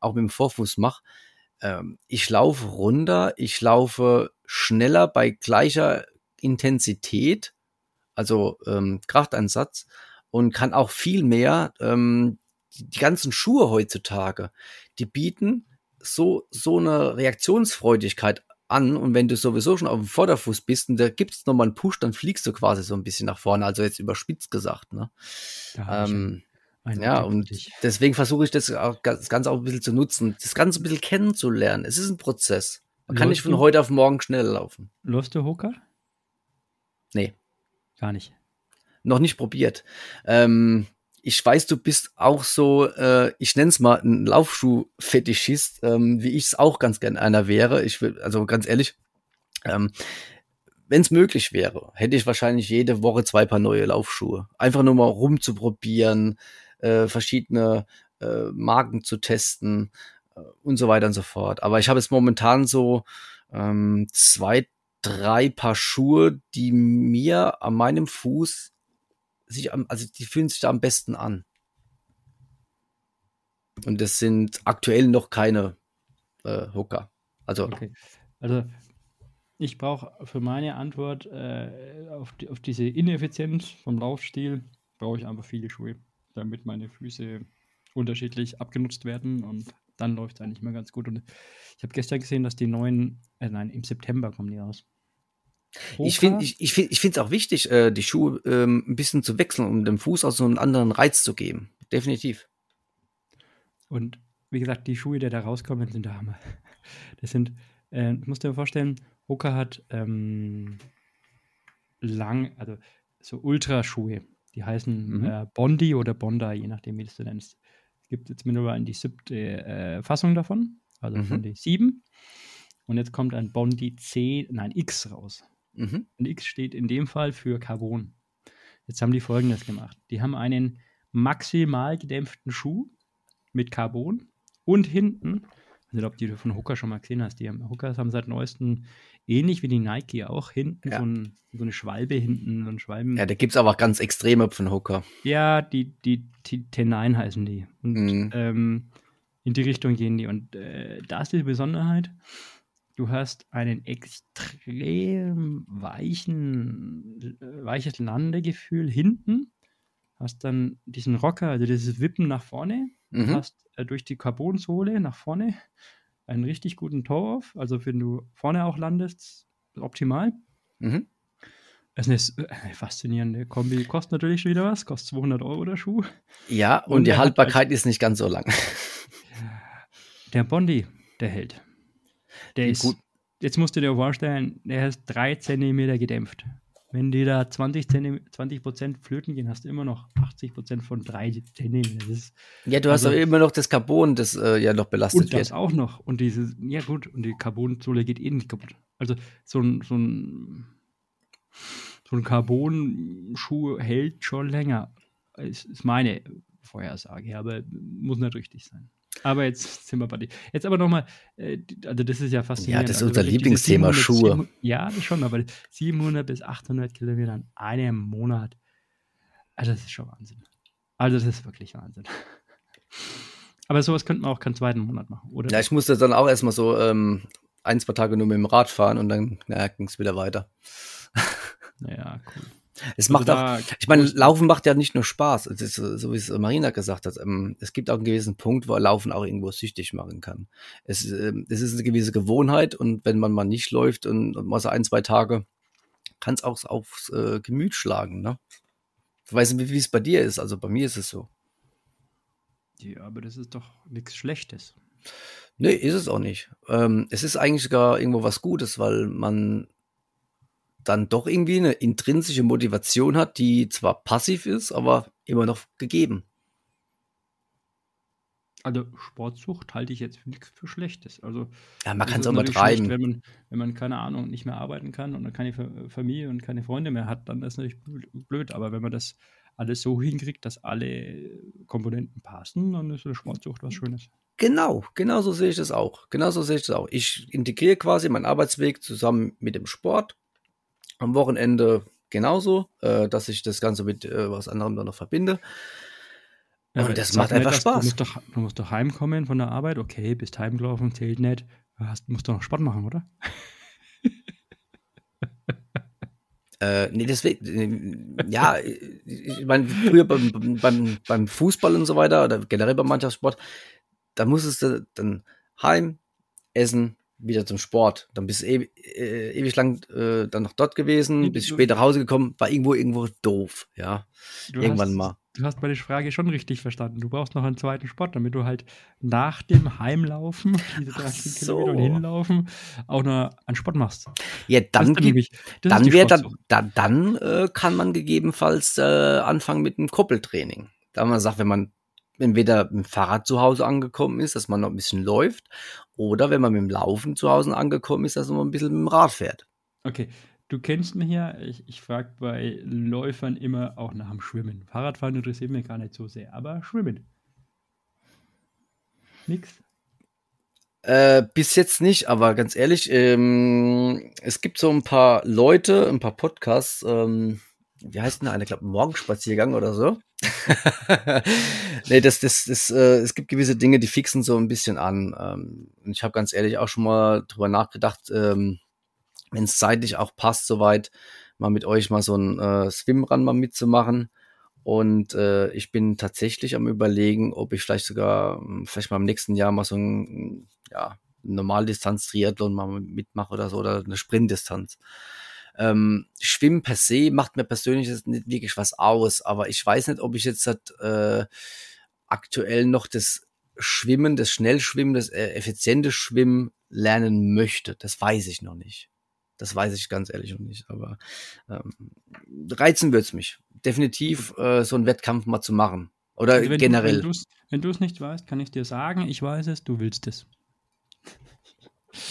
auch mit dem Vorfuß mache, ich laufe runter, ich laufe schneller bei gleicher Intensität, also Krafteinsatz, und kann auch viel mehr, die ganzen Schuhe heutzutage, die bieten so eine Reaktionsfreudigkeit an, und wenn du sowieso schon auf dem Vorderfuß bist und da gibt es nochmal einen Push, dann fliegst du quasi so ein bisschen nach vorne, also jetzt überspitzt gesagt. Ne? Und deswegen versuche ich das Ganze auch ein bisschen zu nutzen, das Ganze ein bisschen kennenzulernen. Es ist ein Prozess. Man kann nicht von heute auf morgen schnell laufen. Läufst du Hoka? Nee. Gar nicht. Noch nicht probiert. Ich weiß, du bist auch so, ich nenne es mal ein Laufschuh-Fetischist, wie ich es auch ganz gern einer wäre. Ich will, also ganz ehrlich, wenn es möglich wäre, hätte ich wahrscheinlich jede Woche 2 Paar neue Laufschuhe. Einfach nur mal rumzuprobieren, verschiedene Marken zu testen und so weiter und so fort. Aber ich habe jetzt momentan so 2-3 Paar Schuhe, die mir an meinem Fuß die fühlen sich da am besten an. Und das sind aktuell noch keine Hoka. Also, okay. Also ich brauche für meine Antwort auf diese Ineffizienz vom Laufstil, brauche ich einfach viele Schuhe, damit meine Füße unterschiedlich abgenutzt werden, und dann läuft es eigentlich mal ganz gut. Und ich habe gestern gesehen, dass die neuen, im September kommen die raus. Hoka? Ich finde es auch wichtig, die Schuhe ein bisschen zu wechseln, um dem Fuß auch so einen anderen Reiz zu geben. Definitiv. Und wie gesagt, die Schuhe, die da rauskommen, sind der Hammer. Das sind, ich muss dir vorstellen, Hoka hat so Ultraschuhe. Die heißen Bondi oder Bondi, je nachdem, wie du es nennst. Es gibt jetzt mittlerweile die 7. Fassung davon, also von den 7. Und jetzt kommt ein Bondi X raus. Mhm. Und X steht in dem Fall für Carbon. Jetzt haben die Folgendes gemacht. Die haben einen maximal gedämpften Schuh mit Carbon und hinten, ich glaube, die du von Hoka schon mal gesehen hast, die Hokas haben seit neuestem, ähnlich wie die Nike auch, hinten so eine Schwalbe hinten. Ja, da gibt es aber ganz extreme von Hoka. Ja, die T9 heißen die. Und in die Richtung gehen die. Und da ist die Besonderheit, du hast einen extrem weiches Landegefühl hinten, hast dann diesen Rocker, also dieses Wippen nach vorne, hast durch die Carbonsohle nach vorne einen richtig guten Toe-Off, also wenn du vorne auch landest, optimal. Mhm. Das ist eine faszinierende Kombi. Kostet natürlich wieder was, kostet 200 € der Schuh. Ja, und die Haltbarkeit ist nicht ganz so lang. Der Bondi, der Held. Der ist gut. Jetzt musst du dir vorstellen, der ist 3 Zentimeter gedämpft. Wenn dir da 20% flöten gehen, hast du immer noch 80% von 3 Zentimeter. Ja, du hast also, aber immer noch das Carbon, das ja noch belastet wird. Und das wird auch noch. Und dieses, ja gut, und die Carbonsohle geht eh nicht kaputt. Also so ein Carbon-Schuh hält schon länger. Ist meine Vorhersage, aber muss nicht richtig sein. Aber jetzt sind wir bei dir. Jetzt aber nochmal, also das ist ja faszinierend. Ja, das ist unser Lieblingsthema, Schuhe. Ja, schon, aber 700 bis 800 Kilometer in einem Monat, also das ist schon Wahnsinn. Also das ist wirklich Wahnsinn. Aber sowas könnte man auch keinen zweiten Monat machen, oder? Ja, ich musste dann auch erstmal so 1-2 Tage nur mit dem Rad fahren und dann ging es wieder weiter. Ja, cool. Es macht auch, ich meine, Laufen macht ja nicht nur Spaß, es ist, so wie es Marina gesagt hat, es gibt auch einen gewissen Punkt, wo Laufen auch irgendwo süchtig machen kann. Es ist eine gewisse Gewohnheit und wenn man mal nicht läuft und mal so 1-2 Tage, kann es auch aufs Gemüt schlagen, ne? Ich weiß nicht, wie es bei dir ist, also bei mir ist es so. Ja, aber das ist doch nichts Schlechtes. Nee, ist es auch nicht. Es ist eigentlich sogar irgendwo was Gutes, weil man dann doch irgendwie eine intrinsische Motivation hat, die zwar passiv ist, aber immer noch gegeben. Also Sportsucht halte ich jetzt für nichts für Schlechtes. Also, ja, man kann es auch übertreiben. Wenn man, keine Ahnung, nicht mehr arbeiten kann und keine Familie und keine Freunde mehr hat, dann ist das natürlich blöd. Aber wenn man das alles so hinkriegt, dass alle Komponenten passen, dann ist eine Sportsucht was Schönes. Genau so sehe ich das auch. Ich integriere quasi meinen Arbeitsweg zusammen mit dem Sport. Am Wochenende genauso, dass ich das Ganze mit was anderem dann noch verbinde. Ja, und das macht einfach Spaß. Du musst doch heimkommen von der Arbeit. Okay, bist heimgelaufen, zählt nicht. Du musst doch noch Sport machen, oder? Nee, deswegen, ja, ich meine, früher beim Fußball und so weiter oder generell beim Mannschaftssport, da musstest du dann heim, essen, wieder zum Sport. Dann bist du ewig lang dann noch dort gewesen, bist spät nach Hause gekommen, war irgendwo doof, ja. Du hast meine Frage schon richtig verstanden. Du brauchst noch einen zweiten Sport, damit du halt nach dem Heimlaufen, diese 30 Kilometer und hinlaufen, auch noch einen Sport machst. Ja, dann kann man gegebenenfalls anfangen mit einem Koppeltraining. Da man sagt, wenn man entweder mit dem Fahrrad zu Hause angekommen ist, dass man noch ein bisschen läuft, oder wenn man mit dem Laufen zu Hause angekommen ist, dass man ein bisschen mit dem Rad fährt. Okay, du kennst mich ja, ich frage bei Läufern immer auch nach dem Schwimmen. Fahrradfahren interessiert mich gar nicht so sehr, aber Schwimmen. Nix? Bis jetzt nicht, aber ganz ehrlich, es gibt so ein paar Leute, ein paar Podcasts, wie heißt denn einer? Ich glaube, Morgenspaziergang oder so. Nee, es gibt gewisse Dinge, die fixen so ein bisschen an. Ich habe ganz ehrlich auch schon mal drüber nachgedacht, wenn es zeitlich auch passt, soweit, mal mit euch mal so ein Swimrun mal mitzumachen. Und ich bin tatsächlich am Überlegen, ob ich vielleicht mal im nächsten Jahr mal so ein Normaldistanz-Triathlon mal mitmache oder so, oder eine Sprintdistanz. Schwimmen per se macht mir persönlich jetzt nicht wirklich was aus, aber ich weiß nicht, ob ich jetzt aktuell noch das Schwimmen, das Schnellschwimmen, das effiziente Schwimmen lernen möchte. Das weiß ich noch nicht. Das weiß ich ganz ehrlich noch nicht, aber reizen würde es mich, definitiv so einen Wettkampf mal zu machen oder also generell. Wenn du es nicht weißt, kann ich dir sagen, ich weiß es, du willst es.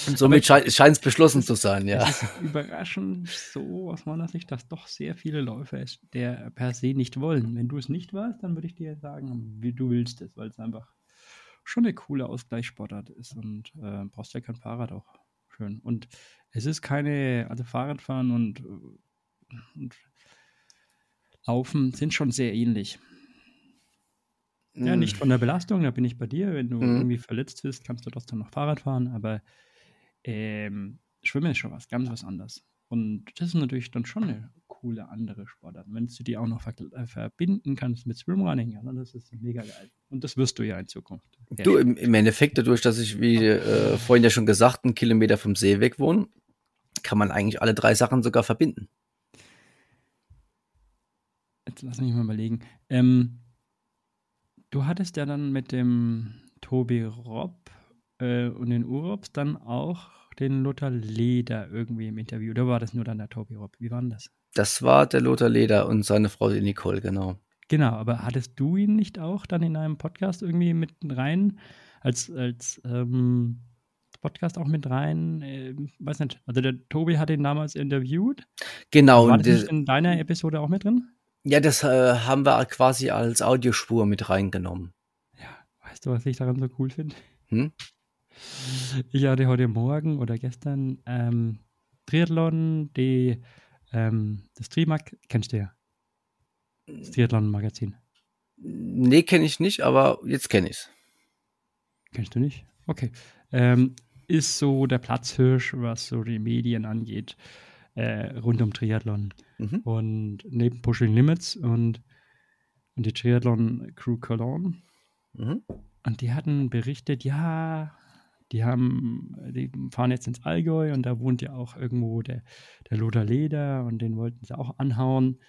Und somit scheint es beschlossen zu sein, ja. Es ist überraschend so, aus meiner Sicht, dass doch sehr viele Läufer es der per se nicht wollen. Wenn du es nicht weißt, dann würde ich dir sagen, du willst es, weil es einfach schon eine coole Ausgleichssportart ist und brauchst ja kein Fahrrad auch schön. Und es ist also Fahrradfahren und Laufen sind schon sehr ähnlich. Ja, nicht von der Belastung, da bin ich bei dir. Wenn du irgendwie verletzt bist, kannst du trotzdem noch Fahrrad fahren, aber Schwimmen ist schon ganz was anderes. Und das ist natürlich dann schon eine coole andere Sportart. Wenn du die auch noch verbinden kannst mit Swimrunning, ja, das ist mega geil. Und das wirst du ja in Zukunft. Ja. Du, im Endeffekt, dadurch, dass ich, wie vorhin ja schon gesagt, 1 Kilometer vom See weg wohne, kann man eigentlich alle 3 Sachen sogar verbinden. Jetzt lass mich mal überlegen. Du hattest ja dann mit dem Tobi Robb und den Urops dann auch den Lothar Leder irgendwie im Interview. Oder war das nur dann der Tobi Robb? Wie war denn das? Das war der Lothar Leder und seine Frau, die Nicole, genau. Genau, aber hattest du ihn nicht auch dann in einem Podcast irgendwie mit rein, als Podcast auch mit rein, weiß nicht, also der Tobi hat ihn damals interviewt. Genau. War das nicht in deiner Episode auch mit drin? Ja, das haben wir quasi als Audiospur mit reingenommen. Ja, weißt du, was ich daran so cool finde? Hm? Ich hatte heute Morgen oder gestern Triathlon, das Trimark, kennst du ja, das Triathlon-Magazin. Nee, kenne ich nicht, aber jetzt kenne ich es. Kennst du nicht? Okay. Ist so der Platzhirsch, was so die Medien angeht, rund um Triathlon. Mhm. Und neben Pushing Limits und die Triathlon Crew Cologne. Mhm. Und die hatten berichtet, ja, die fahren jetzt ins Allgäu und da wohnt ja auch irgendwo der Lothar Leder und den wollten sie auch anhauen.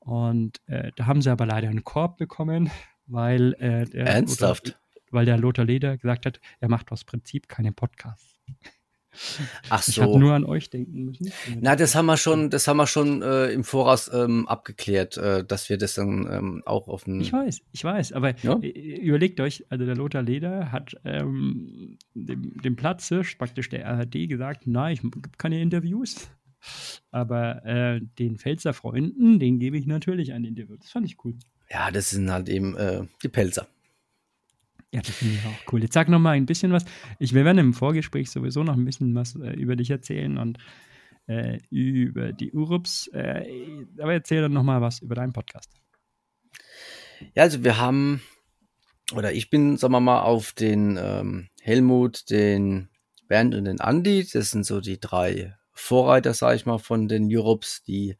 Und da haben sie aber leider einen Korb bekommen, weil Ernsthaft? Weil der Lothar Leder gesagt hat, er macht aus Prinzip keinen Podcast. Ach so. Ich habe nur an euch denken müssen. Na, das haben wir schon im Voraus abgeklärt, dass wir das dann auch auf den... Ich weiß, aber ja? Überlegt euch, also der Lothar Leder hat dem Platzhirsch praktisch der ARD gesagt, nein, ich gebe keine Interviews, aber den Pfälzer Freunden, den gebe ich natürlich ein Interview. Das fand ich cool. Ja, das sind halt eben die Pfälzer. Ja, das finde ich auch cool. Jetzt sag noch mal ein bisschen was. Wir werden im Vorgespräch sowieso noch ein bisschen was über dich erzählen und über die Urups. Aber erzähl dann noch mal was über deinen Podcast. Ja, also ich bin, sagen wir mal, auf den Helmut, den Bernd und den Andi. Das sind so die drei Vorreiter, sage ich mal, von den Urups, die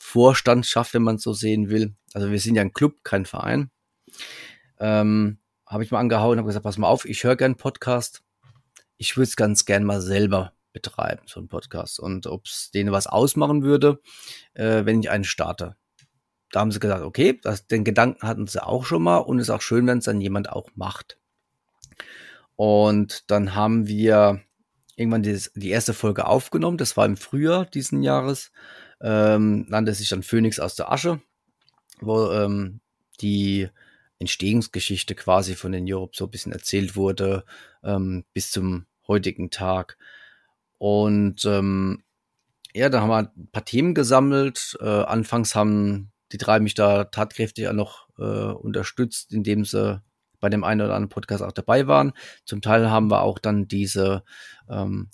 Vorstandschaft, wenn man es so sehen will. Also wir sind ja ein Club, kein Verein. Habe ich mal angehauen und habe gesagt, pass mal auf, ich höre gern Podcast. Ich würde es ganz gern mal selber betreiben, so einen Podcast. Und ob es denen was ausmachen würde, wenn ich einen starte. Da haben sie gesagt, okay, den Gedanken hatten sie auch schon mal und es ist auch schön, wenn es dann jemand auch macht. Und dann haben wir irgendwann die erste Folge aufgenommen. Das war im Frühjahr diesen Jahres. Nannte sich dann Phönix aus der Asche, wo die Entstehungsgeschichte quasi von den Urups so ein bisschen erzählt wurde, bis zum heutigen Tag. Und da haben wir ein paar Themen gesammelt. Anfangs haben die drei mich da tatkräftig auch noch unterstützt, indem sie bei dem einen oder anderen Podcast auch dabei waren. Zum Teil haben wir auch dann diese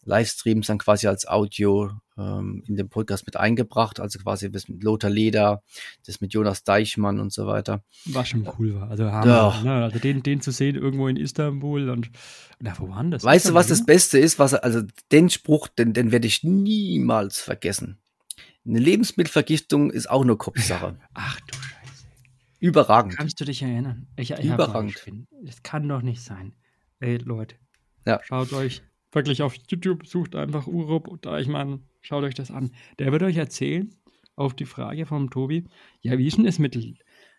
Livestreams dann quasi als Audio in den Podcast mit eingebracht, also quasi das mit Lothar Leder, das mit Jonas Deichmann und so weiter. Was schon cool war. Also, ja. Also den zu sehen irgendwo in Istanbul und wo war das? Weißt du, was das Beste ist? Also den Spruch, den werde ich niemals vergessen. Eine Lebensmittelvergiftung ist auch nur Kopfsache. Ach du Scheiße. Überragend. Kannst du dich erinnern? Ich überragend. Das kann doch nicht sein. Ey, Leute, ja. Schaut euch wirklich auf YouTube, sucht einfach Urup und Deichmann. Schaut euch das an. Der wird euch erzählen, auf die Frage vom Tobi, ja, wie ist denn das Mittel?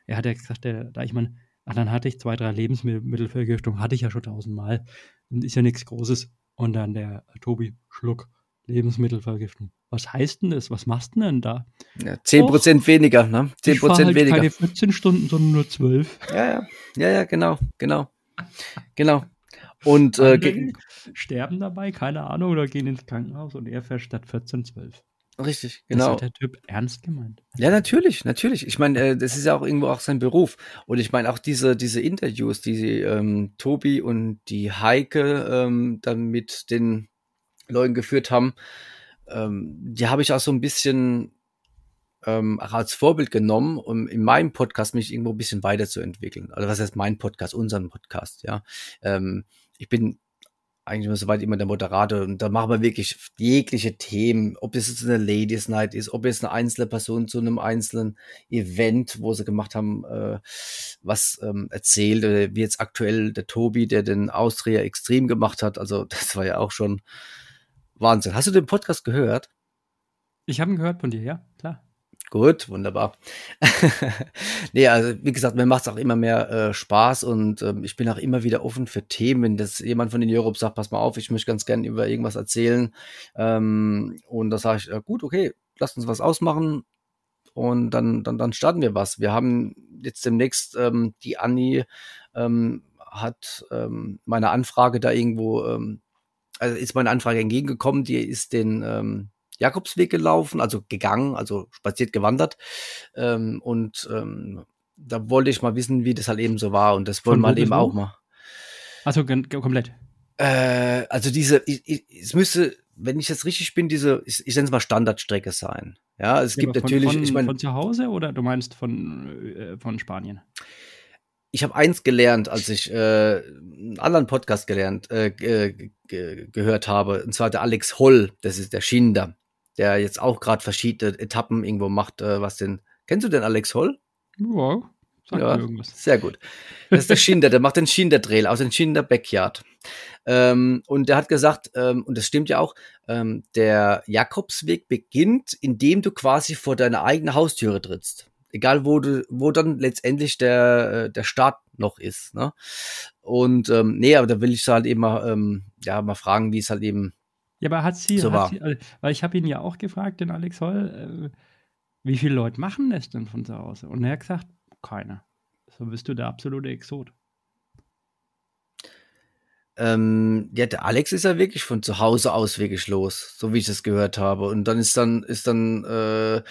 Er hat ja gesagt, der Deichmann, dann hatte ich 2, 3 Lebensmittelvergiftungen, hatte ich ja schon 1000-mal. Und ist ja nichts Großes. Und dann der Tobi, Schluck, Lebensmittelvergiftung. Was heißt denn das? Was machst du denn da? Ja, 10% weniger, ne? 10% halt weniger. Keine 14 Stunden, sondern nur 12. Ja, genau. Und sterben dabei, keine Ahnung, oder gehen ins Krankenhaus und er fährt statt 14, 12. Richtig, genau. Das hat der Typ ernst gemeint. Ja, natürlich. Ich meine, das ist ja auch irgendwo auch sein Beruf. Und ich meine auch diese Interviews, die Tobi und die Heike dann mit den Leuten geführt haben, die habe ich auch so ein bisschen auch als Vorbild genommen, um in meinem Podcast mich irgendwo ein bisschen weiterzuentwickeln. Also was heißt mein Podcast? Unseren Podcast, ja. Ich bin eigentlich soweit immer der Moderator und da machen wir wirklich jegliche Themen, ob das jetzt eine Ladies Night ist, ob jetzt eine einzelne Person zu einem einzelnen Event, wo sie gemacht haben, was erzählt, wie jetzt aktuell der Tobi, der den Austria Extrem gemacht hat. Also das war ja auch schon Wahnsinn. Hast du den Podcast gehört? Ich habe ihn gehört von dir, ja, klar. Gut, wunderbar. Nee, also wie gesagt, mir macht es auch immer mehr Spaß und ich bin auch immer wieder offen für Themen, wenn das jemand von den Europe sagt, pass mal auf, ich möchte ganz gerne über irgendwas erzählen. Und da sage ich, gut, okay, lasst uns was ausmachen und dann starten wir was. Wir haben jetzt demnächst die Anni hat meine Anfrage da irgendwo, also ist meine Anfrage entgegengekommen, die ist den Jakobsweg gelaufen, also gegangen, also spaziert, gewandert und da wollte ich mal wissen, wie das halt eben so war und das wollen wir halt eben auch mal. Achso, komplett. Also diese, es müsste, wenn ich jetzt richtig bin, diese, ich nenne es mal Standardstrecke sein. Ja, es gibt natürlich... ich meine, von zu Hause oder du meinst von Spanien? Ich habe eins gelernt, als ich einen anderen Podcast gehört habe, und zwar der Alex Holl, das ist der Schinder, der jetzt auch gerade verschiedene Etappen irgendwo macht, kennst du den Alex Holl? Ja, sag mir irgendwas. Sehr gut. Das ist der Schinder, der macht den Schinder-Trail aus dem Schinder-Backyard. Und der hat gesagt, und das stimmt ja auch, der Jakobsweg beginnt, indem du quasi vor deine eigene Haustüre trittst. Egal, wo dann letztendlich der Start noch ist, ne? Und aber da will ich halt eben mal, mal fragen, wie es halt eben ja, aber hat sie, also, weil ich habe ihn ja auch gefragt, den Alex Holl, wie viele Leute machen das denn von zu Hause? Und er hat gesagt, keiner. So bist du der absolute Exot. Der Alex ist ja wirklich von zu Hause aus wirklich los, so wie ich das gehört habe. Und dann ist dann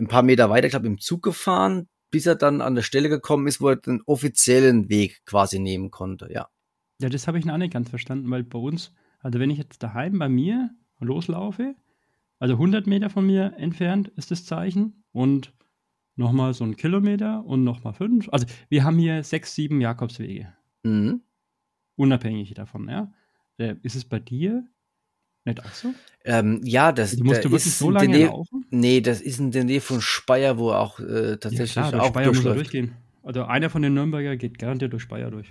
ein paar Meter weiter, ich glaube, im Zug gefahren, bis er dann an der Stelle gekommen ist, wo er den offiziellen Weg quasi nehmen konnte, ja. Ja, das habe ich noch nicht ganz verstanden, weil bei uns, also wenn ich jetzt daheim bei mir loslaufe, also 100 Meter von mir entfernt ist das Zeichen und nochmal so 1 Kilometer und nochmal 5. Also wir haben hier 6, 7 Jakobswege. Mhm. Unabhängig davon, ja. Ist es bei dir nicht auch so? Ja, das also musst du wirklich so lange laufen? Nee, das ist in der Nähe von Speyer, wo auch tatsächlich ja, klar, auch Speyer muss er durchgehen. Also einer von den Nürnberger geht garantiert durch Speyer durch.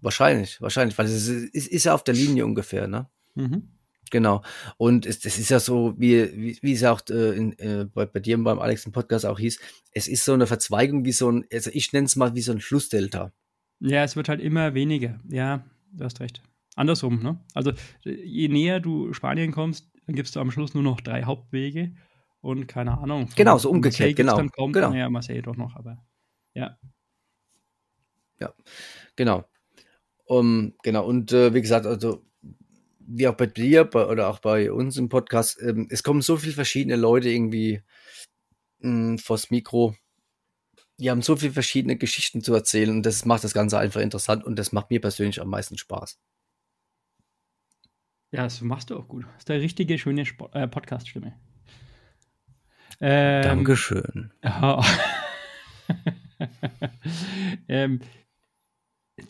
Wahrscheinlich, weil es ist ja auf der Linie ungefähr, ne? Mhm. Genau. Und das ist ja so, wie es ja auch bei dir und beim Alex im Podcast auch hieß, es ist so eine Verzweigung wie so ein, also ich nenne es mal wie so ein Flussdelta. Ja, es wird halt immer weniger. Ja, du hast recht. Andersrum, ne? Also je näher du Spanien kommst, dann gibst du am Schluss nur noch 3 Hauptwege und keine Ahnung. Genau, so umgekehrt, genau. Dann kommt genau. Ja, Marseille doch noch, aber ja. Ja, genau. Genau, und wie gesagt, also wie auch bei dir oder auch bei uns im Podcast, es kommen so viele verschiedene Leute irgendwie vors Mikro. Die haben so viele verschiedene Geschichten zu erzählen und das macht das Ganze einfach interessant und das macht mir persönlich am meisten Spaß. Ja, das machst du auch gut. Das ist eine richtige, schöne Podcast-Stimme. Dankeschön. Oh.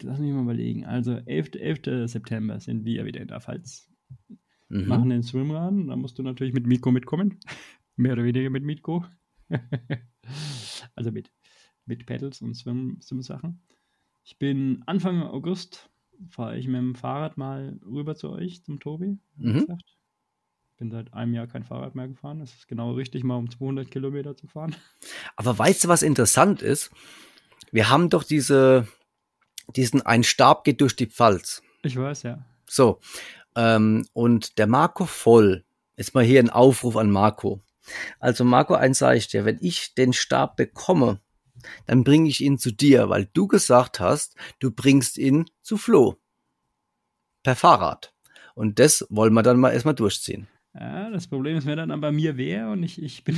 Lass mich mal überlegen. Also 11. September sind wir wieder in der Pfalz. Mhm. Machen den Swimrun. Da musst du natürlich mit Mikko mitkommen. Mehr oder weniger mit Mikko. Also mit Pedals und Swim-Sachen. Ich bin Anfang August, fahre ich mit dem Fahrrad mal rüber zu euch, zum Tobi. Mhm. Gesagt. Bin seit einem Jahr kein Fahrrad mehr gefahren. Es ist genau richtig, mal um 200 Kilometer zu fahren. Aber weißt du, was interessant ist? Wir haben doch ein Stab geht durch die Pfalz. Ich weiß, ja. So, und der Marco Voll, jetzt mal hier ein Aufruf an Marco. Also Marco, eins sage ich dir, wenn ich den Stab bekomme, dann bringe ich ihn zu dir, weil du gesagt hast, du bringst ihn zu Flo. Per Fahrrad. Und das wollen wir dann mal erstmal durchziehen. Ja, das Problem ist, wenn er dann bei mir wäre und ich bin